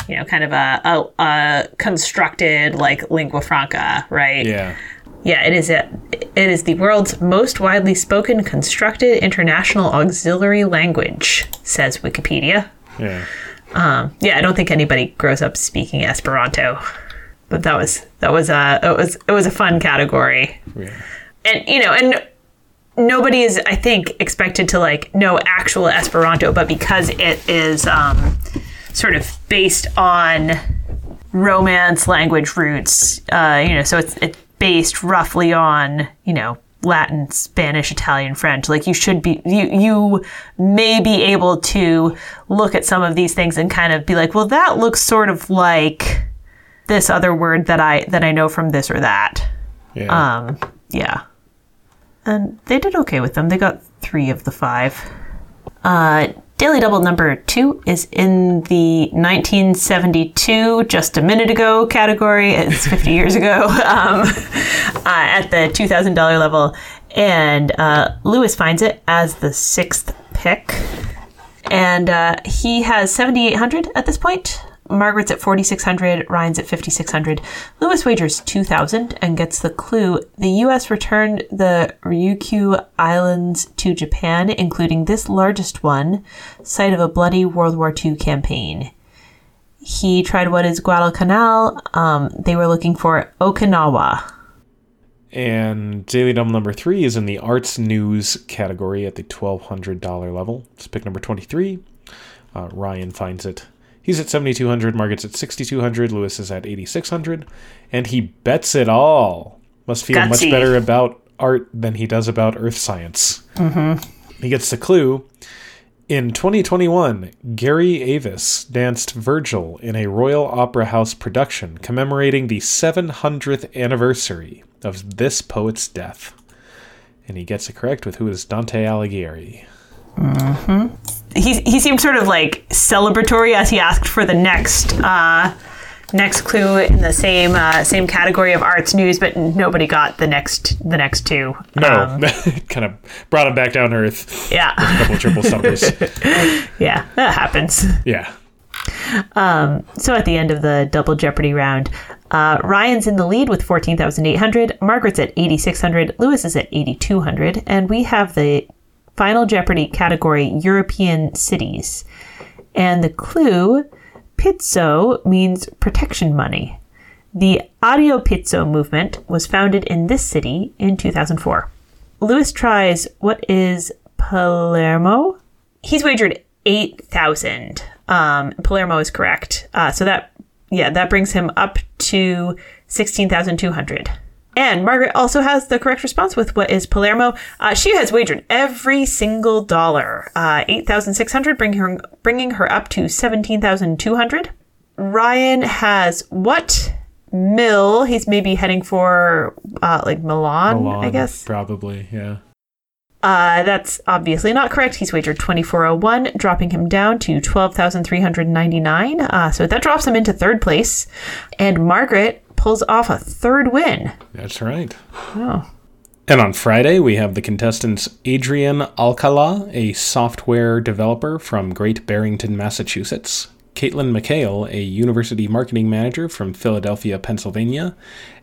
you know, kind of a, a, a constructed, like, lingua franca, right? Yeah. Yeah, it is a, it is the world's most widely spoken constructed international auxiliary language, says Wikipedia. Yeah. Um, yeah, I don't think anybody grows up speaking Esperanto, but that was that was a it was it was a fun category. Yeah. And you know, and nobody is, I think, expected to like know actual Esperanto, but because it is. Um, sort of based on Romance language roots, uh, you know, so it's, it's based roughly on, you know, Latin, Spanish, Italian, French. Like you should be, you, you may be able to look at some of these things and kind of be like, well, that looks sort of like this other word that I, that I know from this or that. Yeah. Um, yeah. And they did okay with them. They got three of the five. Uh, Daily Double number two is in the nineteen seventy-two, just a minute ago category. It's fifty years ago, um, uh, at the two thousand dollars level. And uh, Lewis finds it as the sixth pick. And uh, he has seventy-eight hundred at this point. Margaret's at forty-six hundred, Ryan's at fifty-six hundred. Lewis wagers two thousand and gets the clue. The U S returned the Ryukyu Islands to Japan, including this largest one, site of a bloody World War Two campaign. He tried what is Guadalcanal. Um, they were looking for Okinawa. And Daily Double number three is in the arts news category at the twelve hundred dollars level. It's pick number twenty-three. Uh, Ryan finds it. He's at seventy-two hundred dollars. Margaret's at sixty-two hundred dollars. Lewis is at eighty-six hundred dollars. And he bets it all. Must feel Gutsy. Much better about art than he does about earth science. Mm-hmm. He gets the clue. In twenty twenty-one, Gary Avis danced Virgil in a Royal Opera House production commemorating the seven hundredth anniversary of this poet's death. And he gets it correct with who is Dante Alighieri. Mm-hmm. He he seemed sort of like celebratory as he asked for the next uh, next clue in the same uh, same category of arts news, but nobody got the next the next two. No, um, it kind of brought him back down to earth. Yeah, with a couple of triple stumpers. Yeah, that happens. Yeah. Um, so at the end of the Double Jeopardy round, uh, Ryan's in the lead with fourteen thousand eight hundred. Margaret's at eighty-six hundred. Lewis is at eighty-two hundred, and we have the Final Jeopardy category, European cities. And the clue, pizzo, means protection money. The Addio Pizzo movement was founded in this city in two thousand four. Lewis tries, what is Palermo? He's wagered eight thousand. Um, Palermo is correct. Uh, so that, yeah, that brings him up to sixteen thousand two hundred. And Margaret also has the correct response with what is Palermo. Uh, she has wagered every single dollar. Uh, eight thousand six hundred, bringing her, bringing her up to seventeen thousand two hundred. Ryan has what? Mill. He's maybe heading for uh, like Milan, Milan, I guess. Probably, yeah. Uh, that's obviously not correct. He's wagered twenty-four oh one, dropping him down to twelve thousand three hundred ninety-nine. Uh, so that drops him into third place. And Margaret pulls off a third win. That's right. Oh. And on Friday, we have the contestants Adrian Alcala, a software developer from Great Barrington, Massachusetts, Caitlin McHale, a university marketing manager from Philadelphia, Pennsylvania,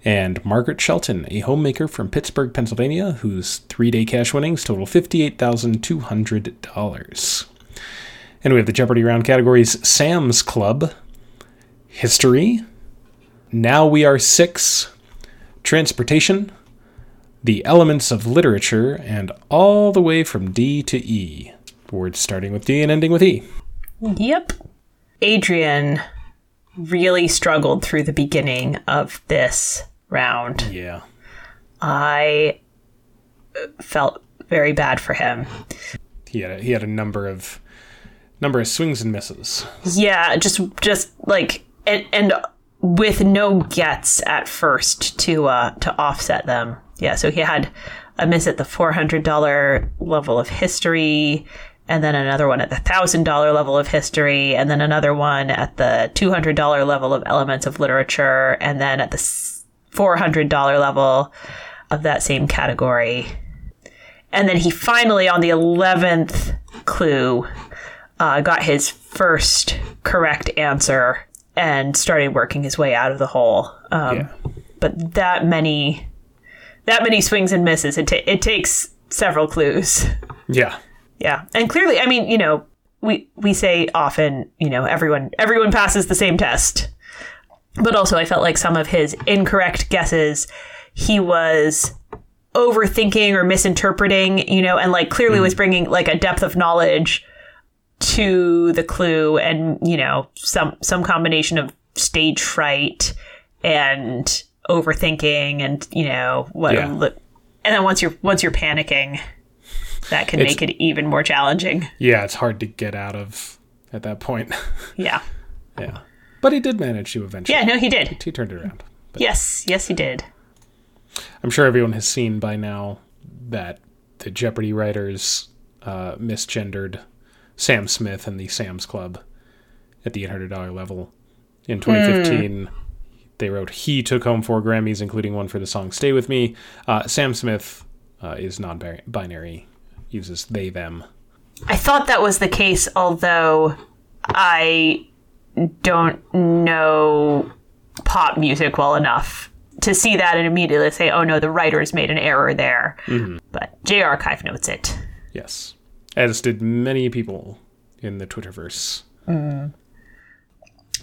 and Margaret Shelton, a homemaker from Pittsburgh, Pennsylvania, whose three-day cash winnings total fifty-eight thousand two hundred dollars. And we have the Jeopardy round categories Sam's Club, History, Now We Are Six, Transportation, The Elements of Literature, and all the way from D to E. Words starting with D and ending with E. Yep. Adrian really struggled through the beginning of this round. Yeah. I felt very bad for him. He had a, he had a number of number of swings and misses. Yeah, just just like and and with no gets at first to uh, to offset them. Yeah, so he had a miss at the four hundred dollars level of history, and then another one at the one thousand dollars level of history, and then another one at the two hundred dollars level of elements of literature, and then at the four hundred dollars level of that same category. And then he finally, on the eleventh clue, uh, got his first correct answer and started working his way out of the hole. Um, yeah. But that many, that many swings and misses, it, ta- it takes several clues. Yeah. Yeah. And clearly, I mean, you know, we, we say often, you know, everyone, everyone passes the same test. But also I felt like some of his incorrect guesses, he was overthinking or misinterpreting, you know, and like clearly mm. was bringing like a depth of knowledge to the clue, and you know, some some combination of stage fright and overthinking, and you know what, yeah. and then once you're once you're panicking, that can it's, make it even more challenging. Yeah, it's hard to get out of at that point. Yeah, yeah, but he did manage to eventually. Yeah, no, he did. He, he turned it around. But yes, yes, he did. I'm sure everyone has seen by now that the Jeopardy writers uh, misgendered Sam Smith and the Sam's Club at the eight hundred dollars level. In twenty fifteen, mm. they wrote, he took home four Grammys, including one for the song Stay With Me. Uh, Sam Smith uh, is non-binary, uses they, them. I thought that was the case, although I don't know pop music well enough to see that and immediately say, oh no, the writers made an error there. Mm-hmm. But J Archive notes it. Yes. As did many people in the Twitterverse. Mm.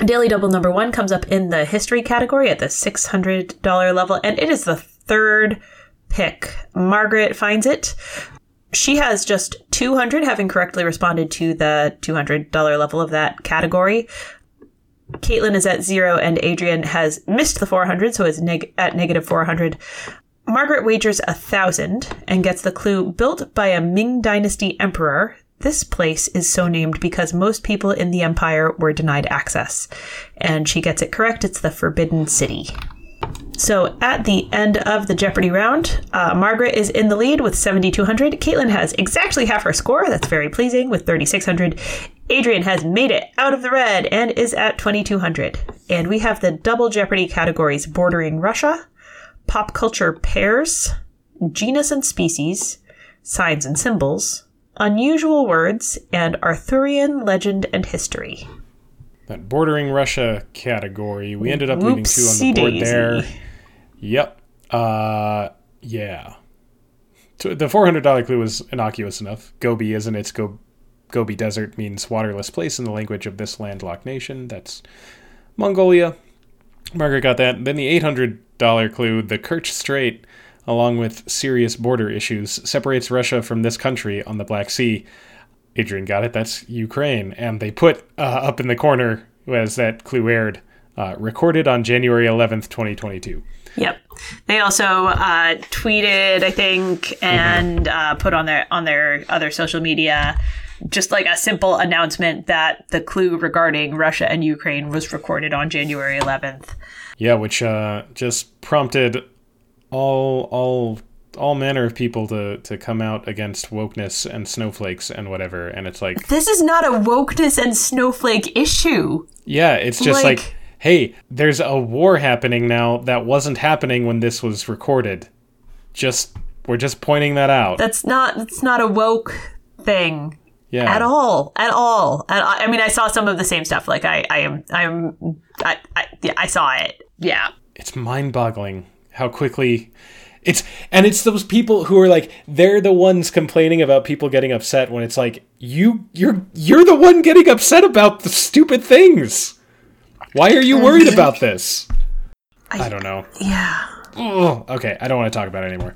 Daily Double number one comes up in the history category at the six hundred dollars level, and it is the third pick. Margaret finds it. She has just two hundred, having correctly responded to the two hundred dollars level of that category. Caitlin is at zero, and Adrian has missed the four hundred, so is neg- at negative four hundred. Margaret wagers one thousand and gets the clue, built by a Ming Dynasty emperor. This place is so named because most people in the empire were denied access. And she gets it correct. It's the Forbidden City. So at the end of the Jeopardy round, uh, Margaret is in the lead with seventy-two hundred. Caitlin has exactly half her score. That's very pleasing, with thirty-six hundred. Adrian has made it out of the red and is at twenty-two hundred. And we have the double Jeopardy categories Bordering Russia, Pop Culture Pairs, Genus and Species, Signs and Symbols, Unusual Words, and Arthurian Legend and History. That Bordering Russia category, we ended up leaving two on the board there. Yep. Uh, yeah. The four hundred dollars clue was innocuous enough. Gobi isn't its Go- Gobi Desert means waterless place in the language of this landlocked nation. That's Mongolia. Margaret got that. Then the eight hundred dollars clue, the Kerch Strait, along with serious border issues, separates Russia from this country on the Black Sea. Adrian got it. That's Ukraine. And they put uh, up in the corner, as that clue aired, uh, recorded on January eleventh, twenty twenty-two. Yep. They also uh, tweeted, I think, and mm-hmm. uh, put on their on their other social media just like a simple announcement that the clue regarding Russia and Ukraine was recorded on January eleventh. Yeah, which uh, just prompted all all. all manner of people to to come out against wokeness and snowflakes and whatever, and it's like, this is not a wokeness and snowflake issue. Yeah, it's just like, like hey, there's a war happening now that wasn't happening when this was recorded. Just we're just pointing that out. That's not it's not a woke thing. Yeah. At all. At all. At, I mean, I saw some of the same stuff. Like I I am I am I I, yeah, I saw it. Yeah. It's mind-boggling how quickly It's and it's those people who are like, they're the ones complaining about people getting upset when it's like, you you're you're the one getting upset about the stupid things. Why are you worried about this? I, I don't know. Yeah. Ugh. Okay, I don't want to talk about it anymore.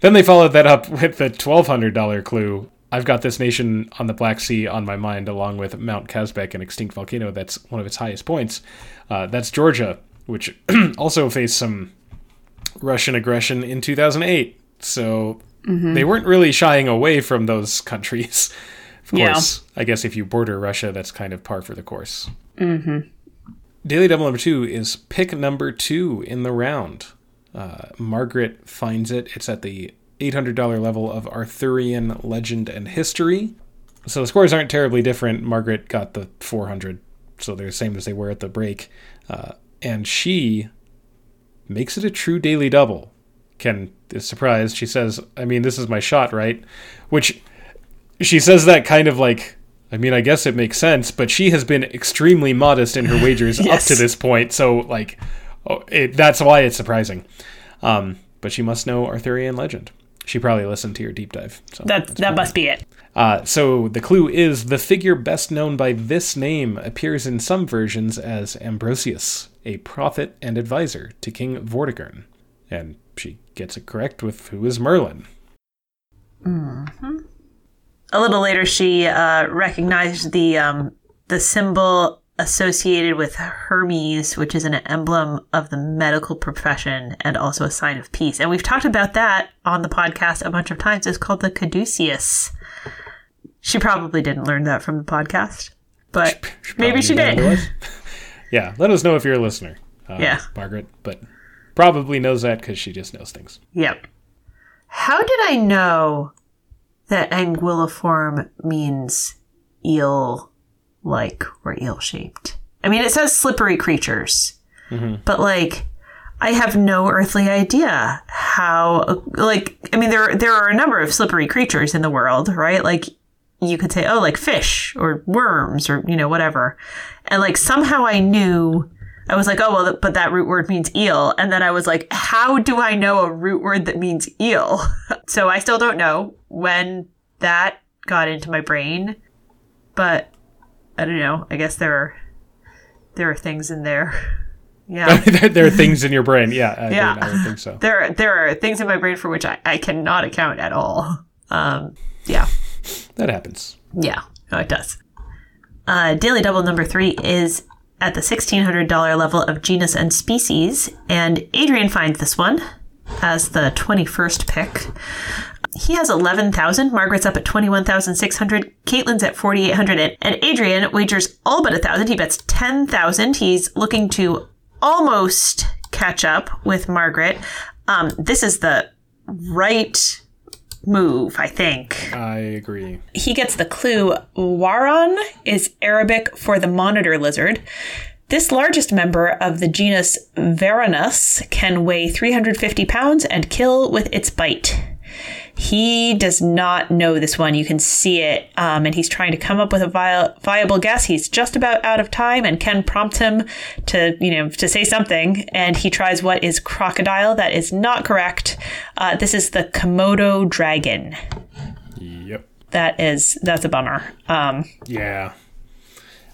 Then they followed that up with the twelve hundred dollars clue. I've got this nation on the Black Sea on my mind, along with Mount Kazbek, an extinct volcano that's one of its highest points. Uh, that's Georgia, which also faced some Russian aggression in two thousand eight, so mm-hmm. they weren't really shying away from those countries. Of course, yeah. I guess if you border Russia, that's kind of par for the course. Mm-hmm. Daily Double number two is pick number two in the round. Uh, Margaret finds it. It's at the eight hundred dollars level of Arthurian Legend and History. So the scores aren't terribly different. Margaret got the four hundred, so they're the same as they were at the break. Uh, and she makes it a true daily double. Ken is surprised. She says, I mean, this is my shot, right? Which she says that kind of like, I mean, I guess it makes sense, but she has been extremely modest in her wagers yes. up to this point. So like, oh, it, that's why it's surprising. Um, but she must know Arthurian legend. She probably listened to your deep dive. So that that probably must be it. Uh, so the clue is the figure best known by this name appears in some versions as Ambrosius, a prophet and advisor to King Vortigern. And she gets it correct with who is Merlin. Mm-hmm. A little later, she uh, recognized the um, the symbol associated with Hermes, which is an emblem of the medical profession and also a sign of peace. And we've talked about that on the podcast a bunch of times. It's called the caduceus. She probably didn't learn that from the podcast, but she, she maybe she did. Yeah, let us know if you're a listener, uh, yeah. Margaret, but probably knows that because she just knows things. Yep. How did I know that anguilliform means eel-like or eel-shaped? I mean, it says slippery creatures, mm-hmm. but like, I have no earthly idea how, like, I mean, there there are a number of slippery creatures in the world, right? Like, you could say, oh, like fish or worms or, you know, whatever. And like somehow I knew, I was like, oh, well, but that root word means eel. And then I was like, how do I know a root word that means eel? So I still don't know when that got into my brain. But I don't know. I guess there are, there are things in there. Yeah. There are things in your brain. Yeah. I, yeah. I would think so. There, there are things in my brain for which I, I cannot account at all. Um, yeah. That happens. Yeah. No, it does. Uh, Daily Double number three is at the sixteen hundred dollars level of genus and species. And Adrian finds this one as the twenty-first pick. He has eleven thousand. Margaret's up at twenty-one thousand six hundred. Caitlin's at forty-eight hundred. And Adrian wagers all but one thousand. He bets ten thousand. He's looking to almost catch up with Margaret. Um, this is the right move, I think. I agree. He gets the clue. Waran is Arabic for the monitor lizard. This largest member of the genus Varanus can weigh three hundred fifty pounds and kill with its bite. He does not know this one. You can see it. Um, and he's trying to come up with a vi- viable guess. He's just about out of time. And Ken prompts him to, you know, to say something. And he tries what is crocodile. That is not correct. Uh, this is the Komodo dragon. Yep. That is, that's a bummer. Um, yeah.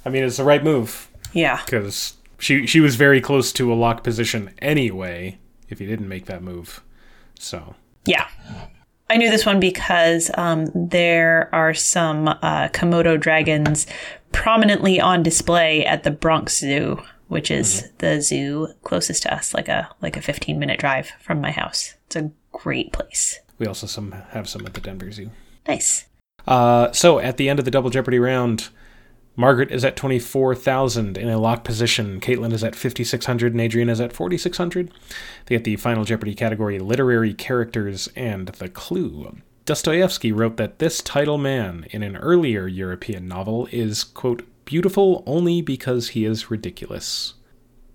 I mean, it's the right move. Yeah. Because she, she was very close to a lock position anyway, if he didn't make that move. So. Yeah. I knew this one because um, there are some uh, Komodo dragons prominently on display at the Bronx Zoo, which is mm-hmm. the zoo closest to us, like a like a fifteen-minute drive from my house. It's a great place. We also some have some at the Denver Zoo. Nice. Uh, so at the end of the Double Jeopardy round, Margaret is at twenty-four thousand in a lock position. Caitlin is at fifty-six hundred and Adrian is at forty-six hundred. They get the Final Jeopardy category, Literary Characters and the Clue. Dostoevsky wrote that this title man in an earlier European novel is, quote, beautiful only because he is ridiculous.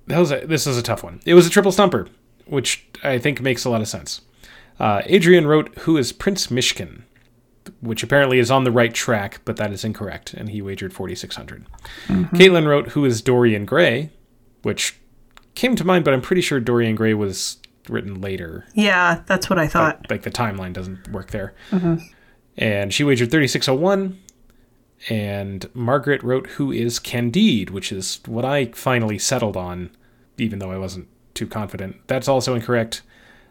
That was a, this is a tough one. It was a triple stumper, which I think makes a lot of sense. Uh, Adrian wrote, who is Prince Mishkin? Which apparently is on the right track, but that is incorrect, and he wagered forty-six hundred. Mm-hmm. Caitlin wrote, who is Dorian Gray? Which came to mind, but I'm pretty sure Dorian Gray was written later. Yeah, that's what I thought. But, like, the timeline doesn't work there. Mm-hmm. And she wagered thirty-six oh one, and Margaret wrote, who is Candide? Which is what I finally settled on, even though I wasn't too confident. That's also incorrect.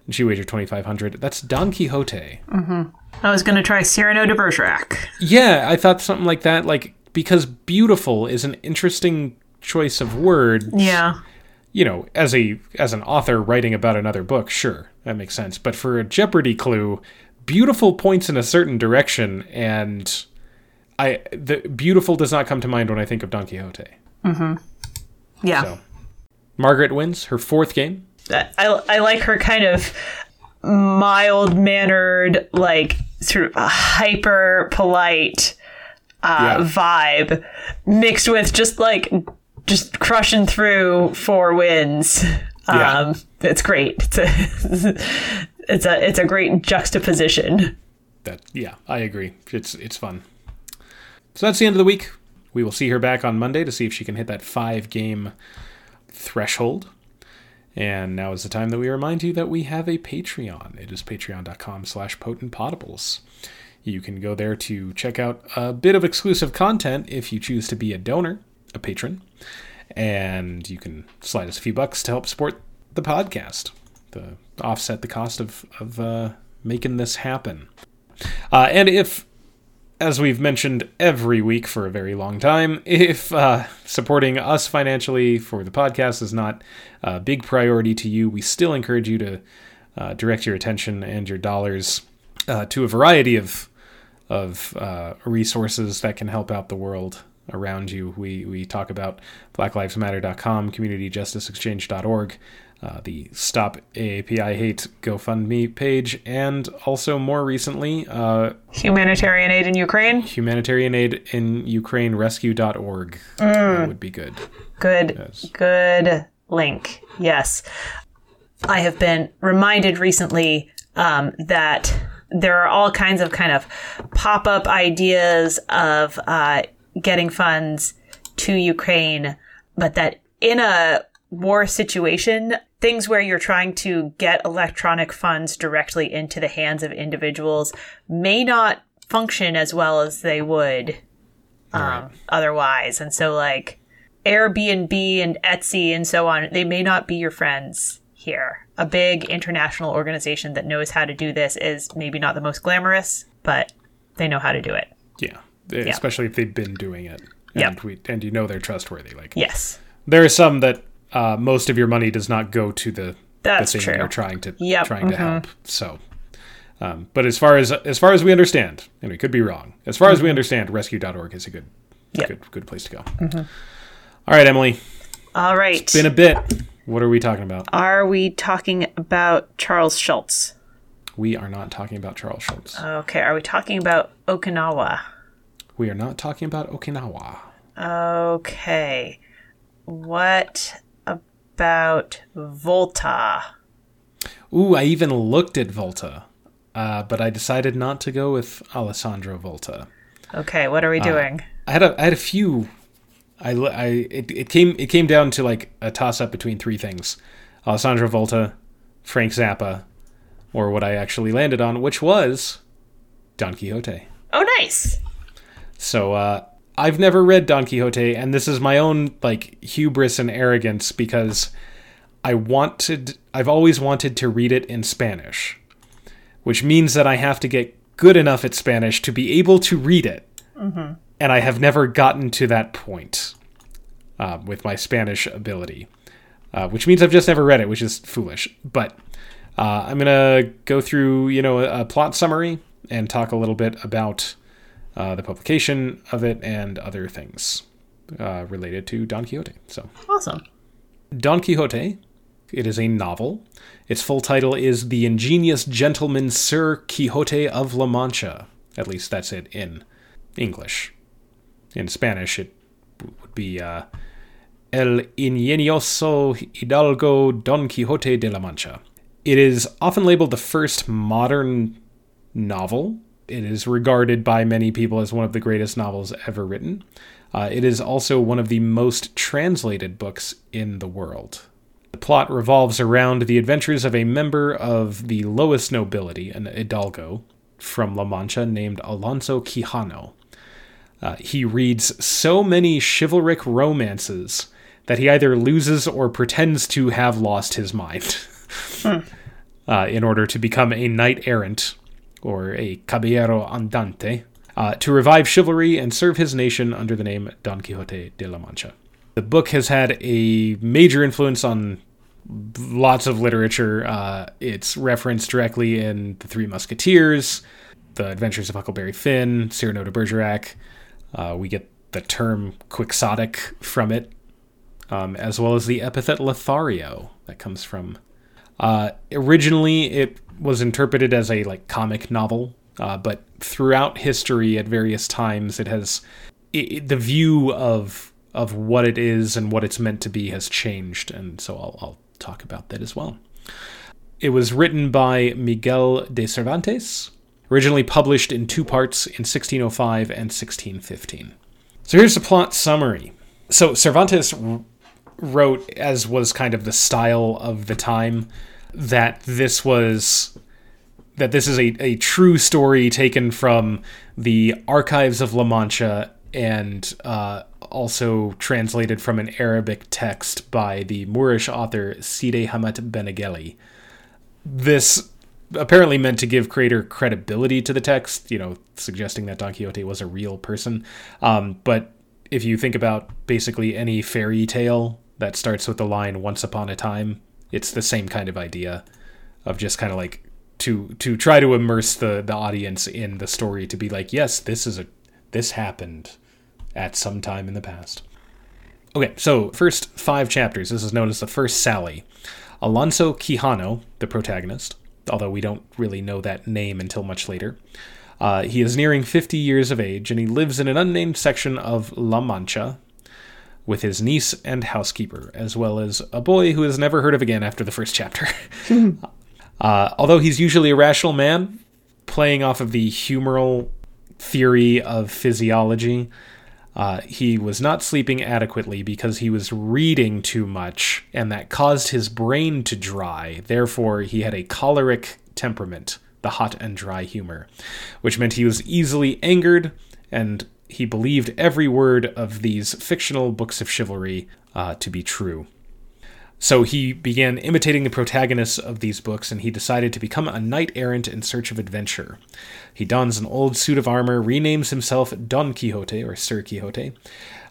And she wagered twenty-five hundred. That's Don Quixote. Mm-hmm. I was going to try Cyrano de Bergerac. Yeah, I thought something like that, like, because beautiful is an interesting choice of words. Yeah. You know, as a as an author writing about another book, sure, that makes sense. But for a Jeopardy clue, beautiful points in a certain direction, and I the beautiful does not come to mind when I think of Don Quixote. Mm-hmm. Yeah. So, Margaret wins her fourth game. I, I like her kind of mild-mannered, like, sort of hyper-polite uh, yeah. vibe mixed with just, like, just crushing through four wins. Yeah. Um, it's great. It's a, it's a it's a great juxtaposition. That Yeah, I agree. It's it's fun. So that's the end of the week. We will see her back on Monday to see if she can hit that five-game threshold. And now is the time that we remind you that we have a Patreon. It is patreon.com slash potent potables. You can go there to check out a bit of exclusive content if you choose to be a donor, a patron. And you can slide us a few bucks to help support the podcast, to offset the cost of, of uh, making this happen. Uh, and if, as we've mentioned every week for a very long time, if uh, supporting us financially for the podcast is not a big priority to you, we still encourage you to uh, direct your attention and your dollars uh, to a variety of of uh, resources that can help out the world around you. We we talk about black lives matter dot com, community justice exchange dot org, uh, the Stop A A P I Hate GoFundMe page, and also more recently, uh, Humanitarian Aid in Ukraine. Humanitarian Aid in Ukraine Rescue dot org. Mm. That would be good. Good, yes. Good link. Yes. I have been reminded recently um, that there are all kinds of kind of pop-up ideas of uh, getting funds to Ukraine, but that in a war situation, things where you're trying to get electronic funds directly into the hands of individuals may not function as well as they would um, right. otherwise. And so, like, Airbnb and Etsy and so on, they may not be your friends here. A big international organization that knows how to do this is maybe not the most glamorous, but they know how to do it. Yeah. Yep. Especially if they've been doing it. And yep. we and you know they're trustworthy. Like yes. There is some that uh, most of your money does not go to the, That's the thing true. You're trying to yep. trying mm-hmm. to help. So um, but as far as as far as we understand, and we could be wrong, as far mm-hmm. as we understand, rescue dot org is a good yep. good good place to go. Mm-hmm. All right, Emily. All right. It's been a bit. What are we talking about? Are we talking about Charles Schultz? We are not talking about Charles Schultz. Okay. Are we talking about Okinawa? We are not talking about Okinawa. Okay. What about Volta? Ooh, I even looked at Volta, uh, but I decided not to go with Alessandro Volta. Okay. What are we doing? Uh, I had a I had a few... I, I it, it came it came down to like a toss up between three things: Alessandro Volta, Frank Zappa, or what I actually landed on, which was Don Quixote. Oh, nice! So uh, I've never read Don Quixote, and this is my own like hubris and arrogance because I wanted I've always wanted to read it in Spanish, which means that I have to get good enough at Spanish to be able to read it. Mm-hmm. And I have never gotten to that point uh, with my Spanish ability, uh, which means I've just never read it, which is foolish. But uh, I'm going to go through, you know, a, a plot summary and talk a little bit about uh, the publication of it and other things uh, related to Don Quixote. So awesome. Don Quixote. It is a novel. Its full title is The Ingenious Gentleman Sir Quixote of La Mancha. At least that's it in English. In Spanish, it would be uh, El Ingenioso Hidalgo Don Quixote de la Mancha. It is often labeled the first modern novel. It is regarded by many people as one of the greatest novels ever written. Uh, it is also one of the most translated books in the world. The plot revolves around the adventures of a member of the lowest nobility, an hidalgo, from La Mancha named Alonso Quijano. Uh, he reads so many chivalric romances that he either loses or pretends to have lost his mind hmm. uh, in order to become a knight errant or a caballero andante uh, to revive chivalry and serve his nation under the name Don Quixote de la Mancha. The book has had a major influence on lots of literature. Uh, it's referenced directly in The Three Musketeers, The Adventures of Huckleberry Finn, Cyrano de Bergerac. Uh, we get the term quixotic from it, um, as well as the epithet Lothario that comes from. Uh, originally, it was interpreted as a like comic novel, uh, but throughout history at various times, it has it, it, the view of of what it is and what it's meant to be has changed, and so I'll, I'll talk about that as well. It was written by Miguel de Cervantes. Originally published in two parts in sixteen oh five and sixteen fifteen. So here's the plot summary. So Cervantes wrote, as was kind of the style of the time, that this was that this is a, a true story taken from the archives of La Mancha and uh, also translated from an Arabic text by the Moorish author Sidi Hamet Benengeli. This apparently meant to give greater credibility to the text, you know, suggesting that Don Quixote was a real person. Um, but if you think about basically any fairy tale that starts with the line once upon a time, it's the same kind of idea of just kind of like to to try to immerse the, the audience in the story to be like, yes, this is a this happened at some time in the past. Okay, so first five chapters. This is known as the first Sally. Alonso Quijano, the protagonist, although we don't really know that name until much later. Uh, he is nearing fifty years of age, and he lives in an unnamed section of La Mancha with his niece and housekeeper, as well as a boy who is never heard of again after the first chapter. uh, although he's usually a rational man, playing off of the humoral theory of physiology, uh, he was not sleeping adequately because he was reading too much, and that caused his brain to dry. Therefore, he had a choleric temperament, the hot and dry humor, which meant he was easily angered and he believed every word of these fictional books of chivalry uh, to be true. So he began imitating the protagonists of these books, and he decided to become a knight-errant in search of adventure. He dons an old suit of armor, renames himself Don Quixote, or Sir Quixote,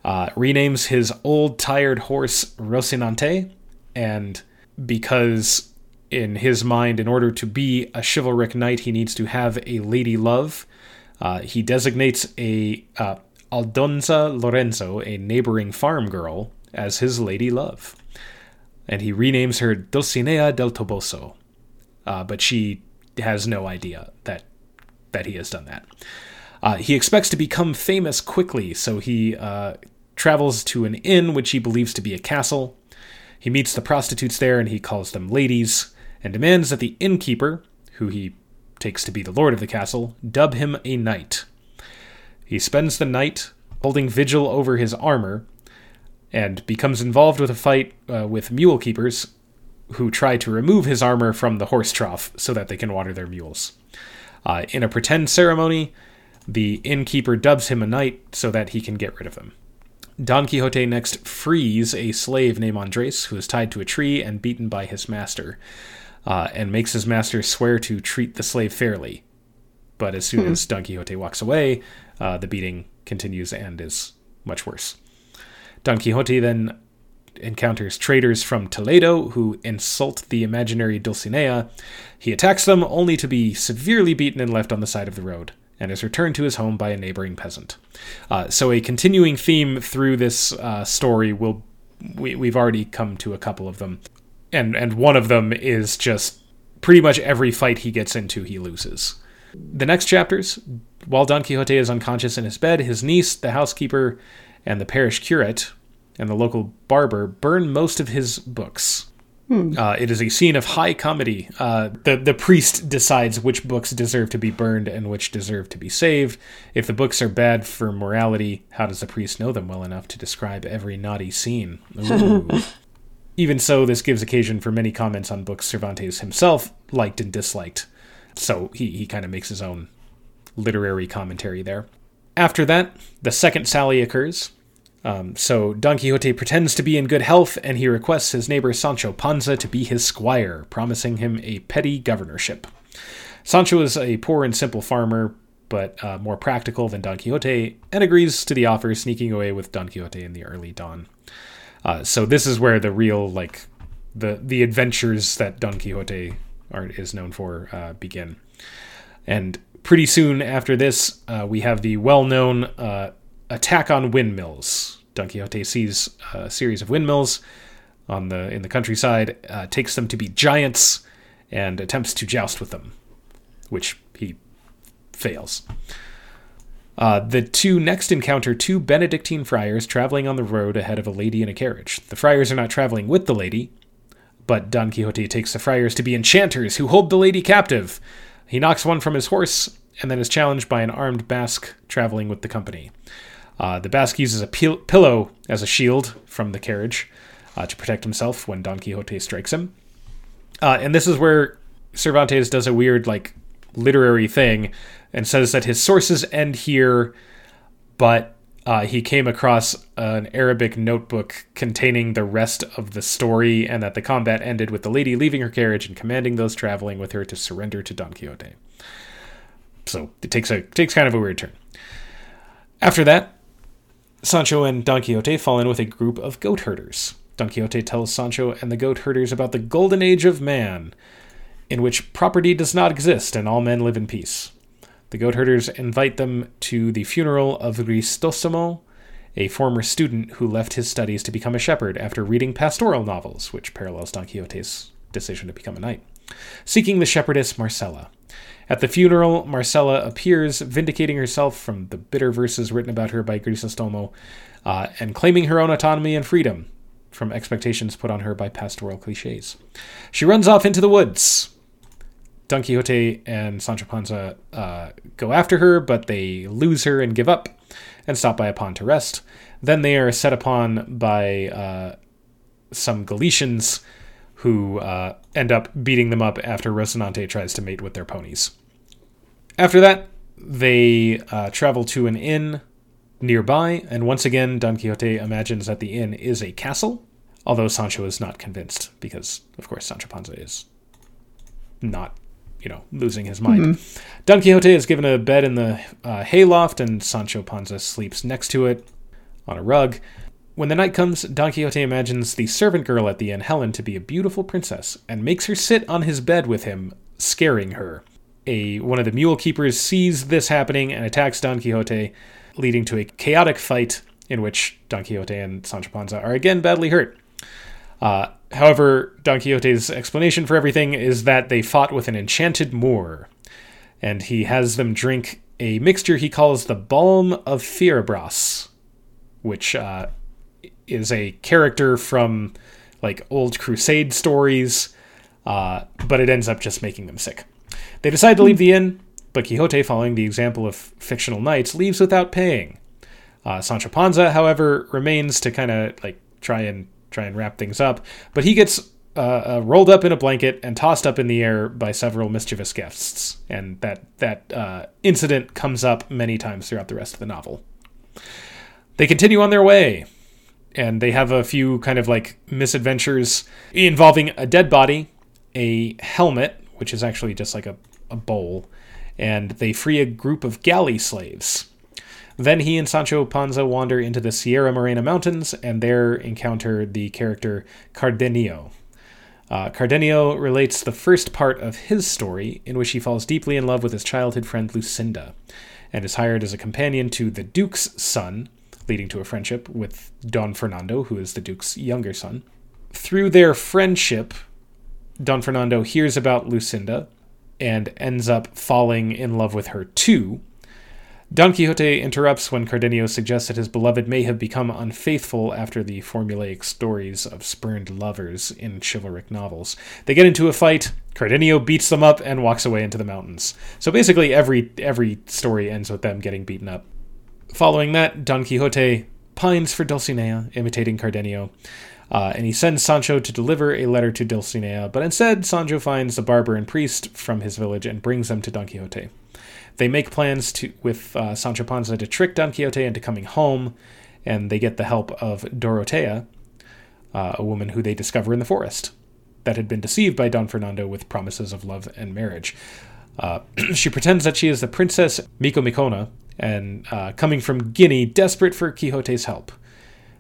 uh, renames his old tired horse Rocinante, and because in his mind, in order to be a chivalric knight, he needs to have a lady love, uh, he designates a uh, Aldonza Lorenzo, a neighboring farm girl, as his lady love. And he renames her Dulcinea del Toboso. Uh, but she has no idea that that he has done that. Uh, he expects to become famous quickly, so he uh, travels to an inn which he believes to be a castle. He meets the prostitutes there, and he calls them ladies, and demands that the innkeeper, who he takes to be the lord of the castle, dub him a knight. He spends the night holding vigil over his armor, and becomes involved with a fight uh, with mule keepers who try to remove his armor from the horse trough so that they can water their mules. Uh, in a pretend ceremony, the innkeeper dubs him a knight so that he can get rid of him. Don Quixote next frees a slave named Andres, who is tied to a tree and beaten by his master, uh, and makes his master swear to treat the slave fairly. But as soon as Don Quixote walks away, uh, the beating continues and is much worse. Don Quixote then encounters traders from Toledo who insult the imaginary Dulcinea. He attacks them only to be severely beaten and left on the side of the road, and is returned to his home by a neighboring peasant. Uh, so a continuing theme through this uh, story, will we, we've already come to a couple of them. And, and one of them is just pretty much every fight he gets into, he loses. The next chapters, while Don Quixote is unconscious in his bed, his niece, the housekeeper, and the parish curate and the local barber burn most of his books. Hmm. Uh, it is a scene of high comedy. Uh, the, the priest decides which books deserve to be burned and which deserve to be saved. If the books are bad for morality, how does the priest know them well enough to describe every naughty scene? Even so, this gives occasion for many comments on books Cervantes himself liked and disliked. So he, he kind of makes his own literary commentary there. After that, the second sally occurs. Um, so Don Quixote pretends to be in good health, and he requests his neighbor Sancho Panza to be his squire, promising him a petty governorship. Sancho is a poor and simple farmer, but uh, more practical than Don Quixote, and agrees to the offer, sneaking away with Don Quixote in the early dawn. Uh, so this is where the real, like, the the adventures that Don Quixote are, is known for uh, begin. And pretty soon after this, uh, we have the well-known uh, attack on windmills. Don Quixote sees a series of windmills on the in the countryside, uh, takes them to be giants, and attempts to joust with them, which he fails. Uh, the two next encounter two Benedictine friars traveling on the road ahead of a lady in a carriage. The friars are not traveling with the lady, but Don Quixote takes the friars to be enchanters who hold the lady captive. He knocks one from his horse, and then is challenged by an armed Basque traveling with the company. Uh, the Basque uses a pil- pillow as a shield from the carriage uh, to protect himself when Don Quixote strikes him. Uh, and this is where Cervantes does a weird, like, literary thing and says that his sources end here, but uh, he came across an Arabic notebook containing the rest of the story, and that the combat ended with the lady leaving her carriage and commanding those traveling with her to surrender to Don Quixote. So it takes a takes kind of a weird turn. After that, Sancho and Don Quixote fall in with a group of goat herders. Don Quixote tells Sancho and the goat herders about the golden age of man, in which property does not exist and all men live in peace. The goat herders invite them to the funeral of Gristosomo, a former student who left his studies to become a shepherd after reading pastoral novels, which parallels Don Quixote's decision to become a knight, seeking the shepherdess Marcela. At the funeral, Marcela appears, vindicating herself from the bitter verses written about her by Grisostomo, uh, and claiming her own autonomy and freedom from expectations put on her by pastoral cliches. She runs off into the woods. Don Quixote and Sancho Panza uh, go after her, but they lose her and give up, and stop by a pond to rest. Then they are set upon by uh, some Galicians, who uh, end up beating them up after Rocinante tries to mate with their ponies. After that, they uh, travel to an inn nearby, and once again, Don Quixote imagines that the inn is a castle, although Sancho is not convinced, because, of course, Sancho Panza is not, you know, losing his mind. Mm-hmm. Don Quixote is given a bed in the uh, hayloft, and Sancho Panza sleeps next to it on a rug. When the night comes, Don Quixote imagines the servant girl at the inn, Helen, to be a beautiful princess, and makes her sit on his bed with him, scaring her. A one of the mule keepers sees this happening and attacks Don Quixote, leading to a chaotic fight in which Don Quixote and Sancho Panza are again badly hurt. Uh, however, Don Quixote's explanation for everything is that they fought with an enchanted Moor, and he has them drink a mixture he calls the Balm of Fierabras, which uh, is a character from like old crusade stories, uh, but it ends up just making them sick. They decide to leave the inn, but Quixote, following the example of fictional knights, leaves without paying. Uh, Sancho Panza, however, remains to kind of like try and try and wrap things up, but he gets uh, uh, rolled up in a blanket and tossed up in the air by several mischievous guests, and that that uh, incident comes up many times throughout the rest of the novel. They continue on their way, and they have a few kind of like misadventures involving a dead body, a helmet, which is actually just like a, a bowl, and they free a group of galley slaves. Then he and Sancho Panza wander into the Sierra Morena Mountains and there encounter the character Cardenio. Uh, Cardenio relates the first part of his story, in which he falls deeply in love with his childhood friend Lucinda, and is hired as a companion to the Duke's son, leading to a friendship with Don Fernando, who is the Duke's younger son. Through their friendship, Don Fernando hears about Lucinda and ends up falling in love with her too. Don Quixote interrupts when Cardenio suggests that his beloved may have become unfaithful after the formulaic stories of spurned lovers in chivalric novels. They get into a fight, Cardenio beats them up, and walks away into the mountains. So basically every every story ends with them getting beaten up. Following that, Don Quixote pines for Dulcinea, imitating Cardenio. Uh, and he sends Sancho to deliver a letter to Dulcinea, but instead Sancho finds the barber and priest from his village and brings them to Don Quixote. They make plans to with uh, Sancho Panza to trick Don Quixote into coming home, and they get the help of Dorotea, uh, a woman who they discover in the forest, that had been deceived by Don Fernando with promises of love and marriage. Uh, she pretends that she is the Princess Micomicona, and uh, coming from Guinea, desperate for Quixote's help.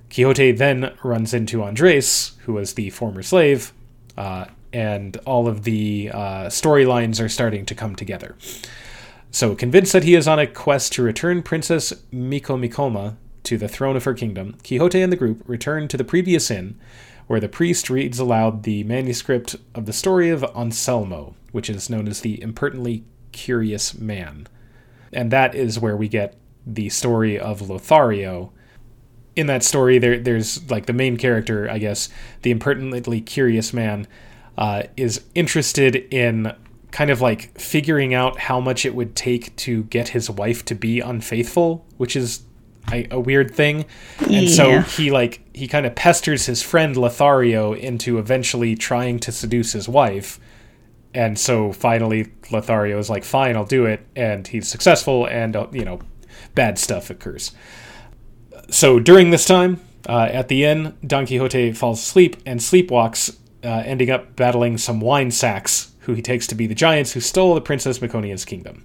Quixote then runs into Andres, who was the former slave, uh, and all of the uh, storylines are starting to come together. So, convinced that he is on a quest to return Princess Micomicona to the throne of her kingdom, Quixote and the group return to the previous inn, where the priest reads aloud the manuscript of the story of Anselmo, which is known as the Impertinently Curious Man. And that is where we get the story of Lothario. In that story, there, there's like the main character, I guess, the impertinently curious man, uh, is interested in kind of like figuring out how much it would take to get his wife to be unfaithful, which is I, a weird thing. Yeah. And so he like he kind of pesters his friend Lothario into eventually trying to seduce his wife. And so finally, Lothario is like, fine, I'll do it. And he's successful, and, uh, you know, bad stuff occurs. So during this time, uh, at the inn, Don Quixote falls asleep and sleepwalks, uh, ending up battling some wine sacks, who he takes to be the giants who stole the Princess Miconia's kingdom.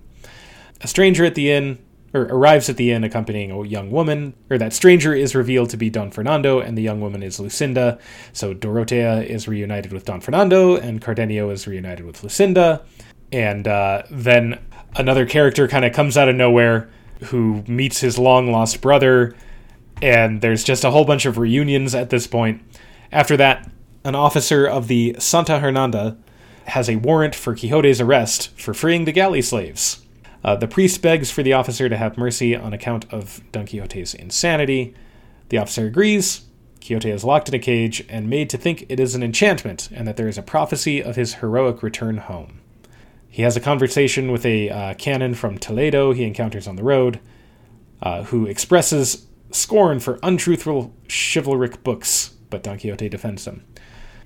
A stranger at the inn, or arrives at the inn accompanying a young woman, or that stranger is revealed to be Don Fernando, and the young woman is Lucinda. So Dorotea is reunited with Don Fernando, and Cardenio is reunited with Lucinda. And uh, then another character kind of comes out of nowhere, who meets his long-lost brother, and there's just a whole bunch of reunions at this point. After that, an officer of the Santa Hernanda has a warrant for Quixote's arrest for freeing the galley slaves. Uh, the priest begs for the officer to have mercy on account of Don Quixote's insanity. The officer agrees. Quixote is locked in a cage and made to think it is an enchantment, and that there is a prophecy of his heroic return home. He has a conversation with a uh, canon from Toledo he encounters on the road, uh, who expresses scorn for untruthful chivalric books, but Don Quixote defends them.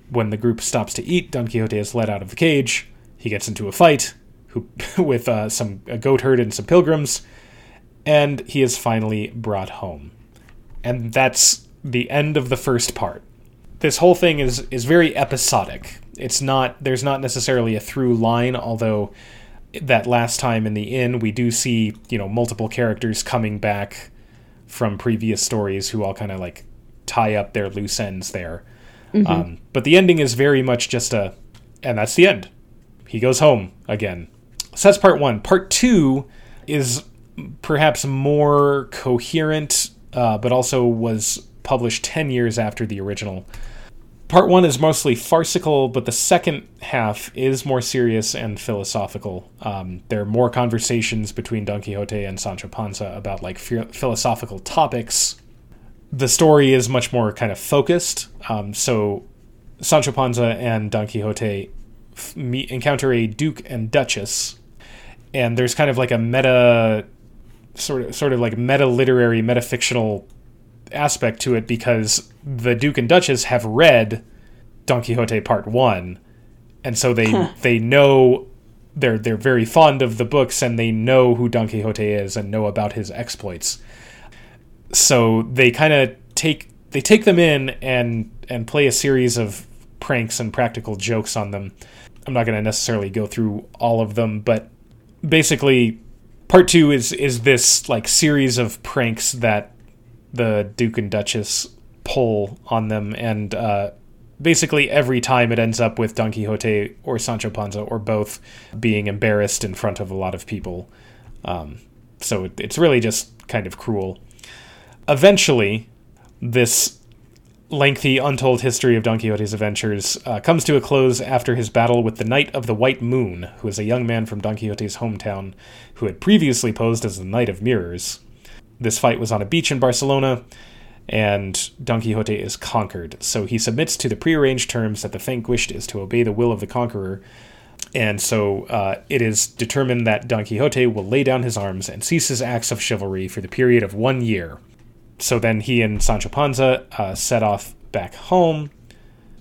When the group stops to eat, Don Quixote is let out of the cage. He gets into a fight who, with uh, some a goat herd and some pilgrims, and he is finally brought home. And that's the end of the first part. This whole thing is, is very episodic. It's not, there's not necessarily a through line, although that last time in the inn, we do see, you know, multiple characters coming back from previous stories who all kind of like tie up their loose ends there. Mm-hmm. Um, but the ending is very much just a, and that's the end. He goes home again. So that's part one. Part two is perhaps more coherent, uh, but also was published ten years after the original. Part one is mostly farcical, but the second half is more serious and philosophical. Um, there are more conversations between Don Quixote and Sancho Panza about like f- philosophical topics. The story is much more kind of focused. Um, so Sancho Panza and Don Quixote f- meet, encounter a duke and duchess, and there's kind of like a meta, sort of, sort of like meta-literary, meta-fictional aspect to it, because the Duke and Duchess have read Don Quixote Part One, and so they huh. they know they're they're very fond of the books, and they know who Don Quixote is and know about his exploits. So they kind of take they take them in and and play a series of pranks and practical jokes on them. I'm not going to necessarily go through all of them, but basically, Part Two is is this like series of pranks that the Duke and Duchess pull on them, and uh, basically every time it ends up with Don Quixote or Sancho Panza or both being embarrassed in front of a lot of people. Um, so it, it's really just kind of cruel. Eventually, this lengthy, untold history of Don Quixote's adventures uh, comes to a close after his battle with the Knight of the White Moon, who is a young man from Don Quixote's hometown who had previously posed as the Knight of Mirrors. This fight was on a beach in Barcelona, and Don Quixote is conquered. So he submits to the prearranged terms that the vanquished is to obey the will of the conqueror. And so uh, it is determined that Don Quixote will lay down his arms and cease his acts of chivalry for the period of one year. So then he and Sancho Panza uh, set off back home.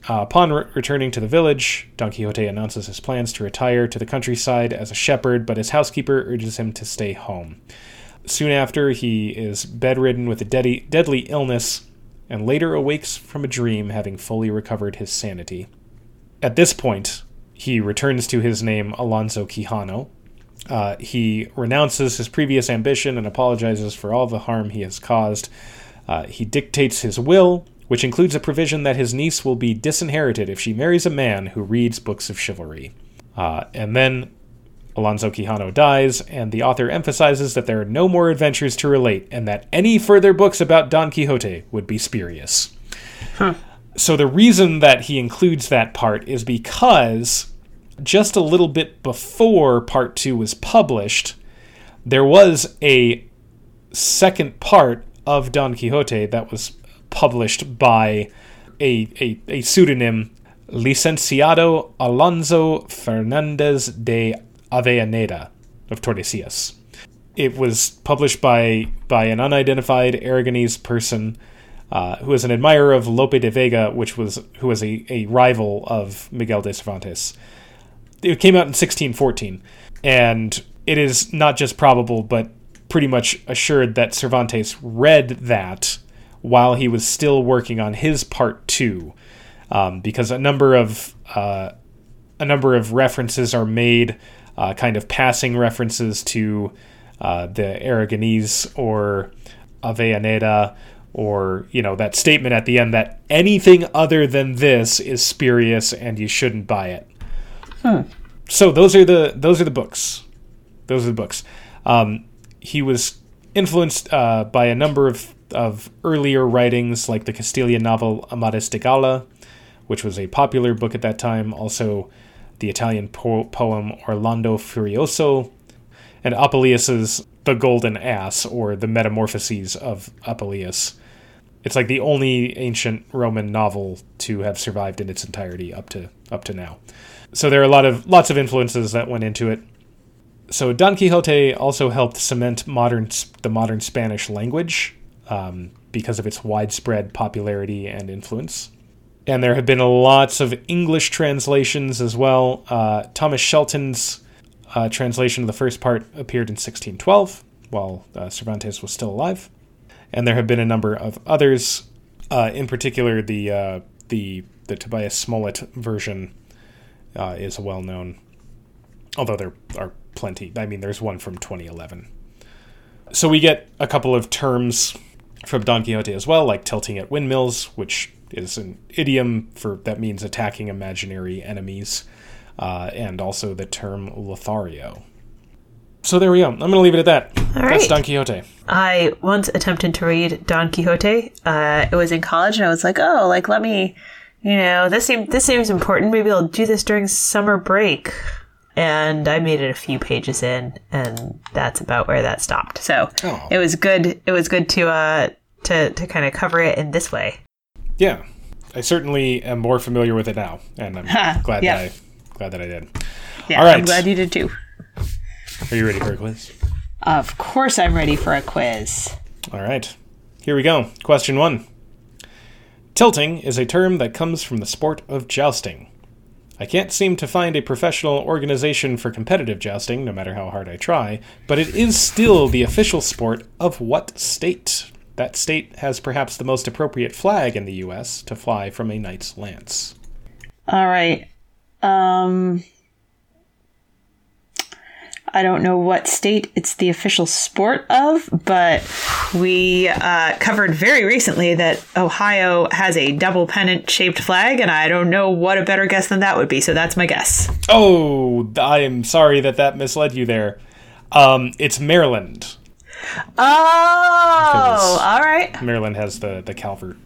Uh, upon re- returning to the village, Don Quixote announces his plans to retire to the countryside as a shepherd, but his housekeeper urges him to stay home. Soon after, he is bedridden with a deadly, deadly illness, and later awakes from a dream, having fully recovered his sanity. At this point, he returns to his name, Alonso Quijano. Uh, he renounces his previous ambition and apologizes for all the harm he has caused. Uh, he dictates his will, which includes a provision that his niece will be disinherited if she marries a man who reads books of chivalry. Uh, and then Alonso Quijano dies, and the author emphasizes that there are no more adventures to relate, and that any further books about Don Quixote would be spurious. Huh. So the reason that he includes that part is because just a little bit before Part two was published, there was a second part of Don Quixote that was published by a, a, a pseudonym, Licenciado Alonso Fernández de Avellaneda of Tordesillas. It was published by by an unidentified Aragonese person uh, who was an admirer of Lope de Vega, which was who was a, a rival of Miguel de Cervantes. It came out in sixteen fourteen, and it is not just probable, but pretty much assured that Cervantes read that while he was still working on his Part Two, um, because a number of uh, a number of references are made. Uh, kind of passing references to uh, the Aragonese or Avellaneda, or, you know, that statement at the end that anything other than this is spurious and you shouldn't buy it. Huh. So those are the those are the books. Those are the books. Um, he was influenced uh, by a number of, of earlier writings, like the Castilian novel Amadis de Gaula, which was a popular book at that time. Also, the Italian po- poem Orlando Furioso, and Apuleius's The Golden Ass, or The Metamorphoses of Apuleius. It's like the only ancient Roman novel to have survived in its entirety up to up to now. So there are a lot of lots of influences that went into it. So Don Quixote also helped cement modern the modern Spanish language um, because of its widespread popularity and influence. And there have been lots of English translations as well. Uh, Thomas Shelton's uh, translation of the first part appeared in sixteen twelve. while uh, Cervantes was still alive. And there have been a number of others, uh, in particular the uh, the the Tobias Smollett version uh, is well known, although there are plenty. I mean, there's one from twenty eleven. So we get a couple of terms from Don Quixote as well, like tilting at windmills, which is an idiom for that means attacking imaginary enemies, uh, and also the term Lothario. So there we go. I'm going to leave it at that. All right. That's Don Quixote. I once attempted to read Don Quixote. Uh, it was in college, and I was like, oh, like, let me, you know, this seems, this seems important. Maybe I'll do this during summer break. And I made it a few pages in, and that's about where that stopped. So oh. it was good. It was good to uh, to to kind of cover it in this way. Yeah, I certainly am more familiar with it now, and I'm huh. glad yeah. that I glad that I did. Yeah, all right, I'm glad you did too. Are you ready for a quiz? Of course, I'm ready for a quiz. All right, here we go. Question one: tilting is a term that comes from the sport of jousting. I can't seem to find a professional organization for competitive jousting, no matter how hard I try, but it is still the official sport of what state? That state has perhaps the most appropriate flag in the U S to fly from a knight's lance. All right. Um, I don't know what state it's the official sport of, but we uh, covered very recently that Ohio has a double pennant-shaped flag, and I don't know what a better guess than that would be, so that's my guess. Oh, I am sorry that that misled you there. Um, it's Maryland. Oh, all right. Maryland has the, the Calvert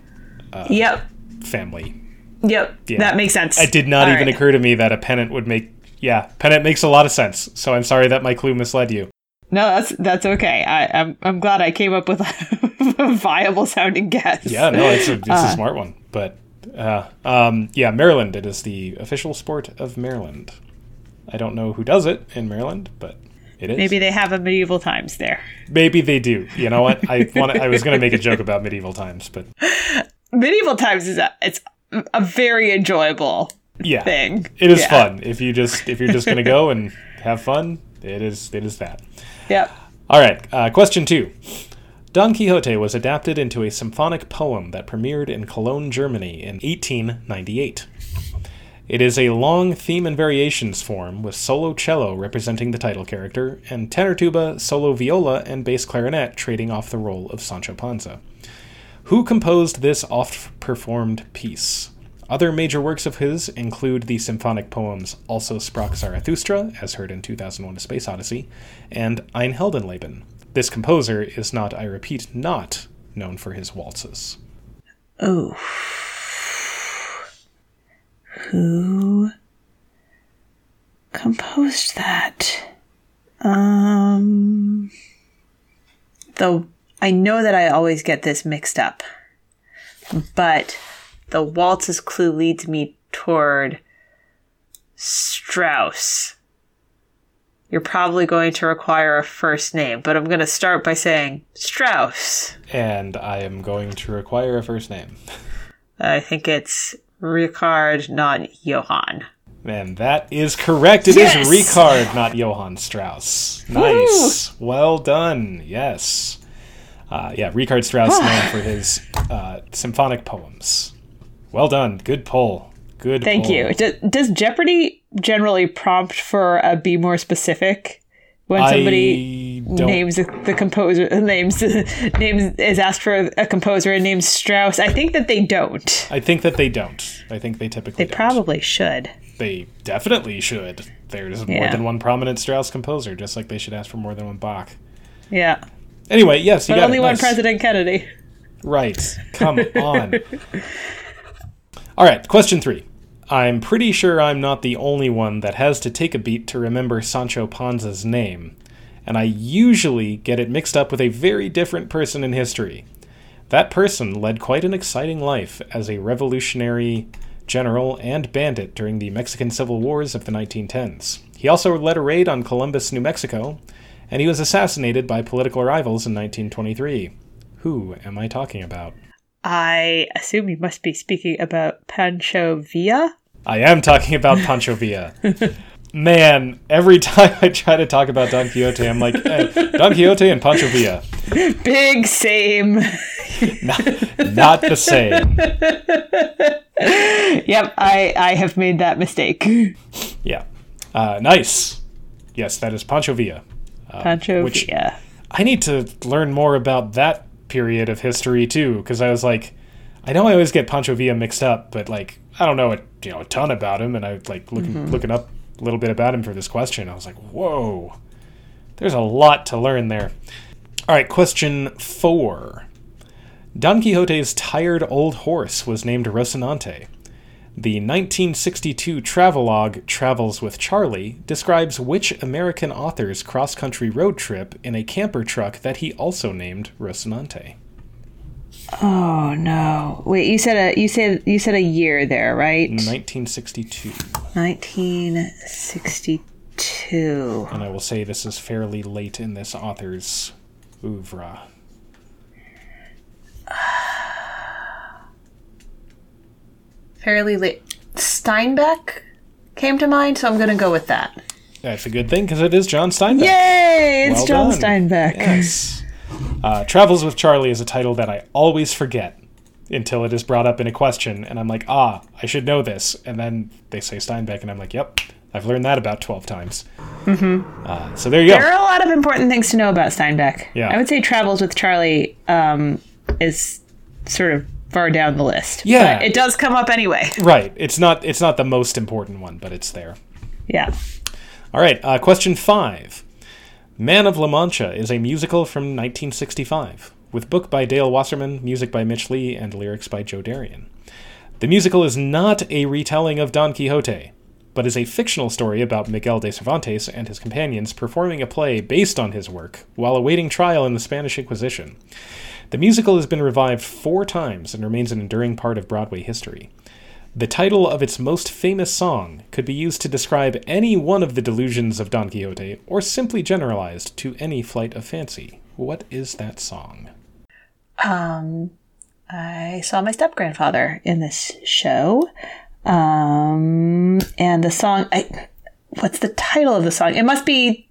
uh, yep. family. Yep, yeah. That makes sense. It did not all even right. occur to me that a pennant would make... Yeah, pennant makes a lot of sense, so I'm sorry that my clue misled you. No, that's that's okay. I, I'm I'm glad I came up with a, a viable-sounding guess. Yeah, no, it's a, it's uh, a smart one. But, uh, um, yeah, Maryland. It is the official sport of Maryland. I don't know who does it in Maryland, but it is. Maybe they have a medieval times there. Maybe they do. You know what? I want. I was going to make a joke about medieval times, but... Medieval times is a, it's a very enjoyable... Yeah, thing. It is yeah. fun if you just if you're just gonna go and have fun. It is it is that. Yep. All right. Uh, question two: Don Quixote was adapted into a symphonic poem that premiered in Cologne, Germany, in eighteen ninety-eight. It is a long theme and variations form with solo cello representing the title character and tenor tuba, solo viola, and bass clarinet trading off the role of Sancho Panza. Who composed this oft-performed piece? Other major works of his include the symphonic poems Also Sprach Zarathustra, as heard in two thousand one A Space Odyssey, and Ein Heldenleben. This composer is not, I repeat, not known for his waltzes. Oh. Who composed that? Um. Though I know that I always get this mixed up, but... The waltz's clue leads me toward Strauss. You're probably going to require a first name, but I'm going to start by saying Strauss. And I am going to require a first name. I think it's Richard, not Johann. And that is correct. It yes! is Richard, not Johann Strauss. Nice. Woo! Well done. Yes. Uh, yeah, Richard Strauss, known for his uh, symphonic poems. Well done. Good poll. Good Thank poll. you. Does, does Jeopardy generally prompt for a be more specific when somebody names the composer, names, names is asked for a composer and names Strauss? I think that they don't. I think that they don't. I think they typically They don't. probably should. They definitely should. There's yeah. more than one prominent Strauss composer, just like they should ask for more than one Bach. Yeah. Anyway, yes, you but got only it. one nice. President Kennedy. Right. Come on. All right, question three. I'm pretty sure I'm not the only one that has to take a beat to remember Sancho Panza's name, and I usually get it mixed up with a very different person in history. That person led quite an exciting life as a revolutionary general and bandit during the Mexican Civil Wars of the nineteen tens. He also led a raid on Columbus, New Mexico, and he was assassinated by political rivals in nineteen twenty-three. Who am I talking about? I assume you must be speaking about Pancho Villa? I am talking about Pancho Villa. Man, every time I try to talk about Don Quixote, I'm like, hey, Don Quixote and Pancho Villa. Big same. Not, not the same. Yep, I, I have made that mistake. Yeah. Uh, nice. Yes, that is Pancho Villa. Uh, Pancho which Villa. I need to learn more about that period of history, too, because I was like, I know I always get Pancho Villa mixed up, but, like, I don't know a, you know, a ton about him, and I was, like, looking, mm-hmm. looking up a little bit about him for this question. I was like, whoa, there's a lot to learn there. All right, question four. Don Quixote's tired old horse was named Rocinante. The nineteen sixty-two travelogue Travels with Charlie describes which American author's cross-country road trip in a camper truck that he also named Rocinante. Oh no! Wait, you said a you said you said a year there, right? nineteen sixty-two. nineteen sixty-two. And I will say this is fairly late in this author's oeuvre. Fairly late. Steinbeck came to mind, so I'm going to go with that. That's a good thing because it is John Steinbeck. Yay! It's well John done. Steinbeck. Yes. Uh, Travels with Charlie is a title that I always forget until it is brought up in a question, and I'm like, ah, I should know this. And then they say Steinbeck, and I'm like, yep, I've learned that about twelve times. Mm-hmm. Uh, so there you there go. There are a lot of important things to know about Steinbeck. Yeah. I would say Travels with Charlie um, is sort of far down the list. Yeah. But it does come up anyway. Right. It's not, it's not the most important one, but it's there. Yeah. All right. Uh, question five. Man of La Mancha is a musical from nineteen sixty-five, with book by Dale Wasserman, music by Mitch Lee, and lyrics by Joe Darian. The musical is not a retelling of Don Quixote, but is a fictional story about Miguel de Cervantes and his companions performing a play based on his work while awaiting trial in the Spanish Inquisition. The musical has been revived four times and remains an enduring part of Broadway history. The title of its most famous song could be used to describe any one of the delusions of Don Quixote, or simply generalized to any flight of fancy. What is that song? Um, I saw my step-grandfather in this show. Um, and the song... I, what's the title of the song? It must be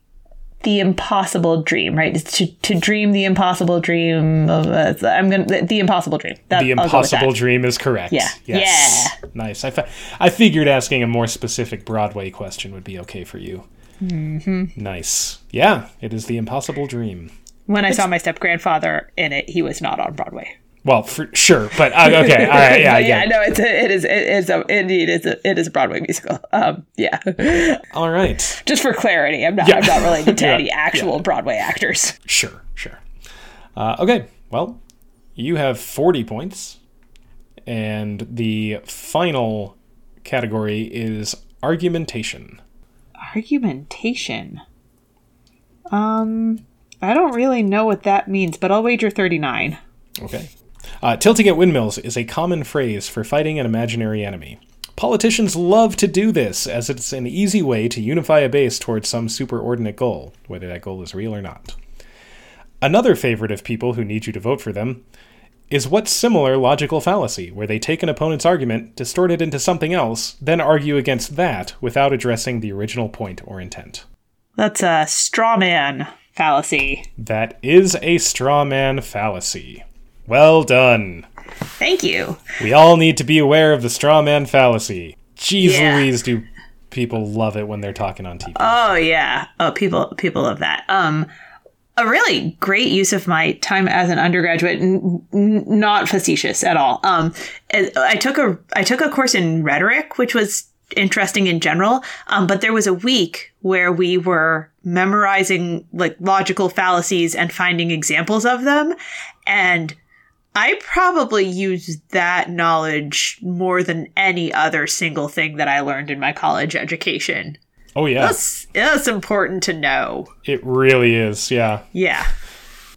The Impossible Dream, right? It's to, to dream the impossible dream of... Uh, I'm gonna the, the Impossible Dream. That, the Impossible Dream is correct. Yeah. Yes. Yeah. Nice. I, fi- I figured asking a more specific Broadway question would be okay for you. Mm-hmm. Nice. Yeah, it is The Impossible Dream. When I it's... saw my step-grandfather in it, he was not on Broadway. Well, for sure, but uh, okay. All right, yeah, yeah. I know it's a, it is it is a, indeed it's a, it is a Broadway musical. Um, yeah. All right. Just for clarity, I'm not yeah. I'm not related to yeah. any actual yeah. Broadway actors. Sure, sure. Uh, okay. Well, you have forty points, and the final category is argumentation. Argumentation. Um, I don't really know what that means, but I'll wager thirty-nine. Okay. Uh, tilting at windmills is a common phrase for fighting an imaginary enemy. Politicians love to do this, as it's an easy way to unify a base towards some superordinate goal, whether that goal is real or not. Another favorite of people who need you to vote for them is what's similar logical fallacy, where they take an opponent's argument, distort it into something else, then argue against that without addressing the original point or intent. That's a straw man fallacy. That is a straw man fallacy. Well done. Thank you. We all need to be aware of the straw man fallacy. Jeez yeah. Louise, do people love it when they're talking on T V. Oh, yeah. Oh, people people love that. Um, a really great use of my time as an undergraduate, n- n- not facetious at all. Um, I took a I took a course in rhetoric, which was interesting in general, um, but there was a week where we were memorizing like logical fallacies and finding examples of them, and I probably used that knowledge more than any other single thing that I learned in my college education. Oh, yeah. That's, that's important to know. It really is, yeah. Yeah.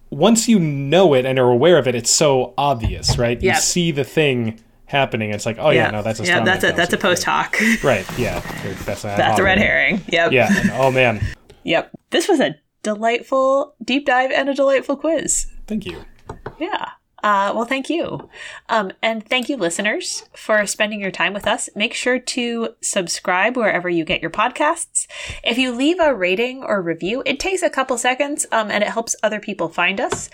Once you know it and are aware of it, it's so obvious, right? Yep. You see the thing happening, it's like, oh, yeah, yeah no, that's a yeah, that's a that's a post hoc. Right, right yeah. That's, an that's a red herring. Yep. Yeah. And, oh, man. Yep. This was a delightful deep dive and a delightful quiz. Thank you. Yeah. Uh, well, thank you. Um, and thank you, listeners, for spending your time with us. Make sure to subscribe wherever you get your podcasts. If you leave a rating or review, it takes a couple seconds, um, and it helps other people find us.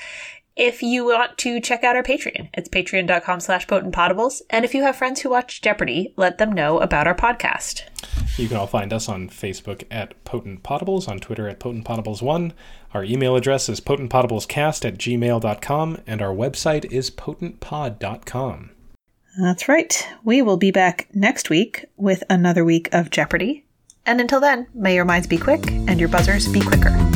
If you want to check out our Patreon, it's patreon.com slash potent potables. And if you have friends who watch Jeopardy, let them know about our podcast. You can all find us on Facebook at Potent Potables, on Twitter at Potent Potables one. Our email address is potentpotablescast at gmail dot com, and our website is potentpod dot com. That's right. We will be back next week with another week of Jeopardy. And until then, may your minds be quick and your buzzers be quicker.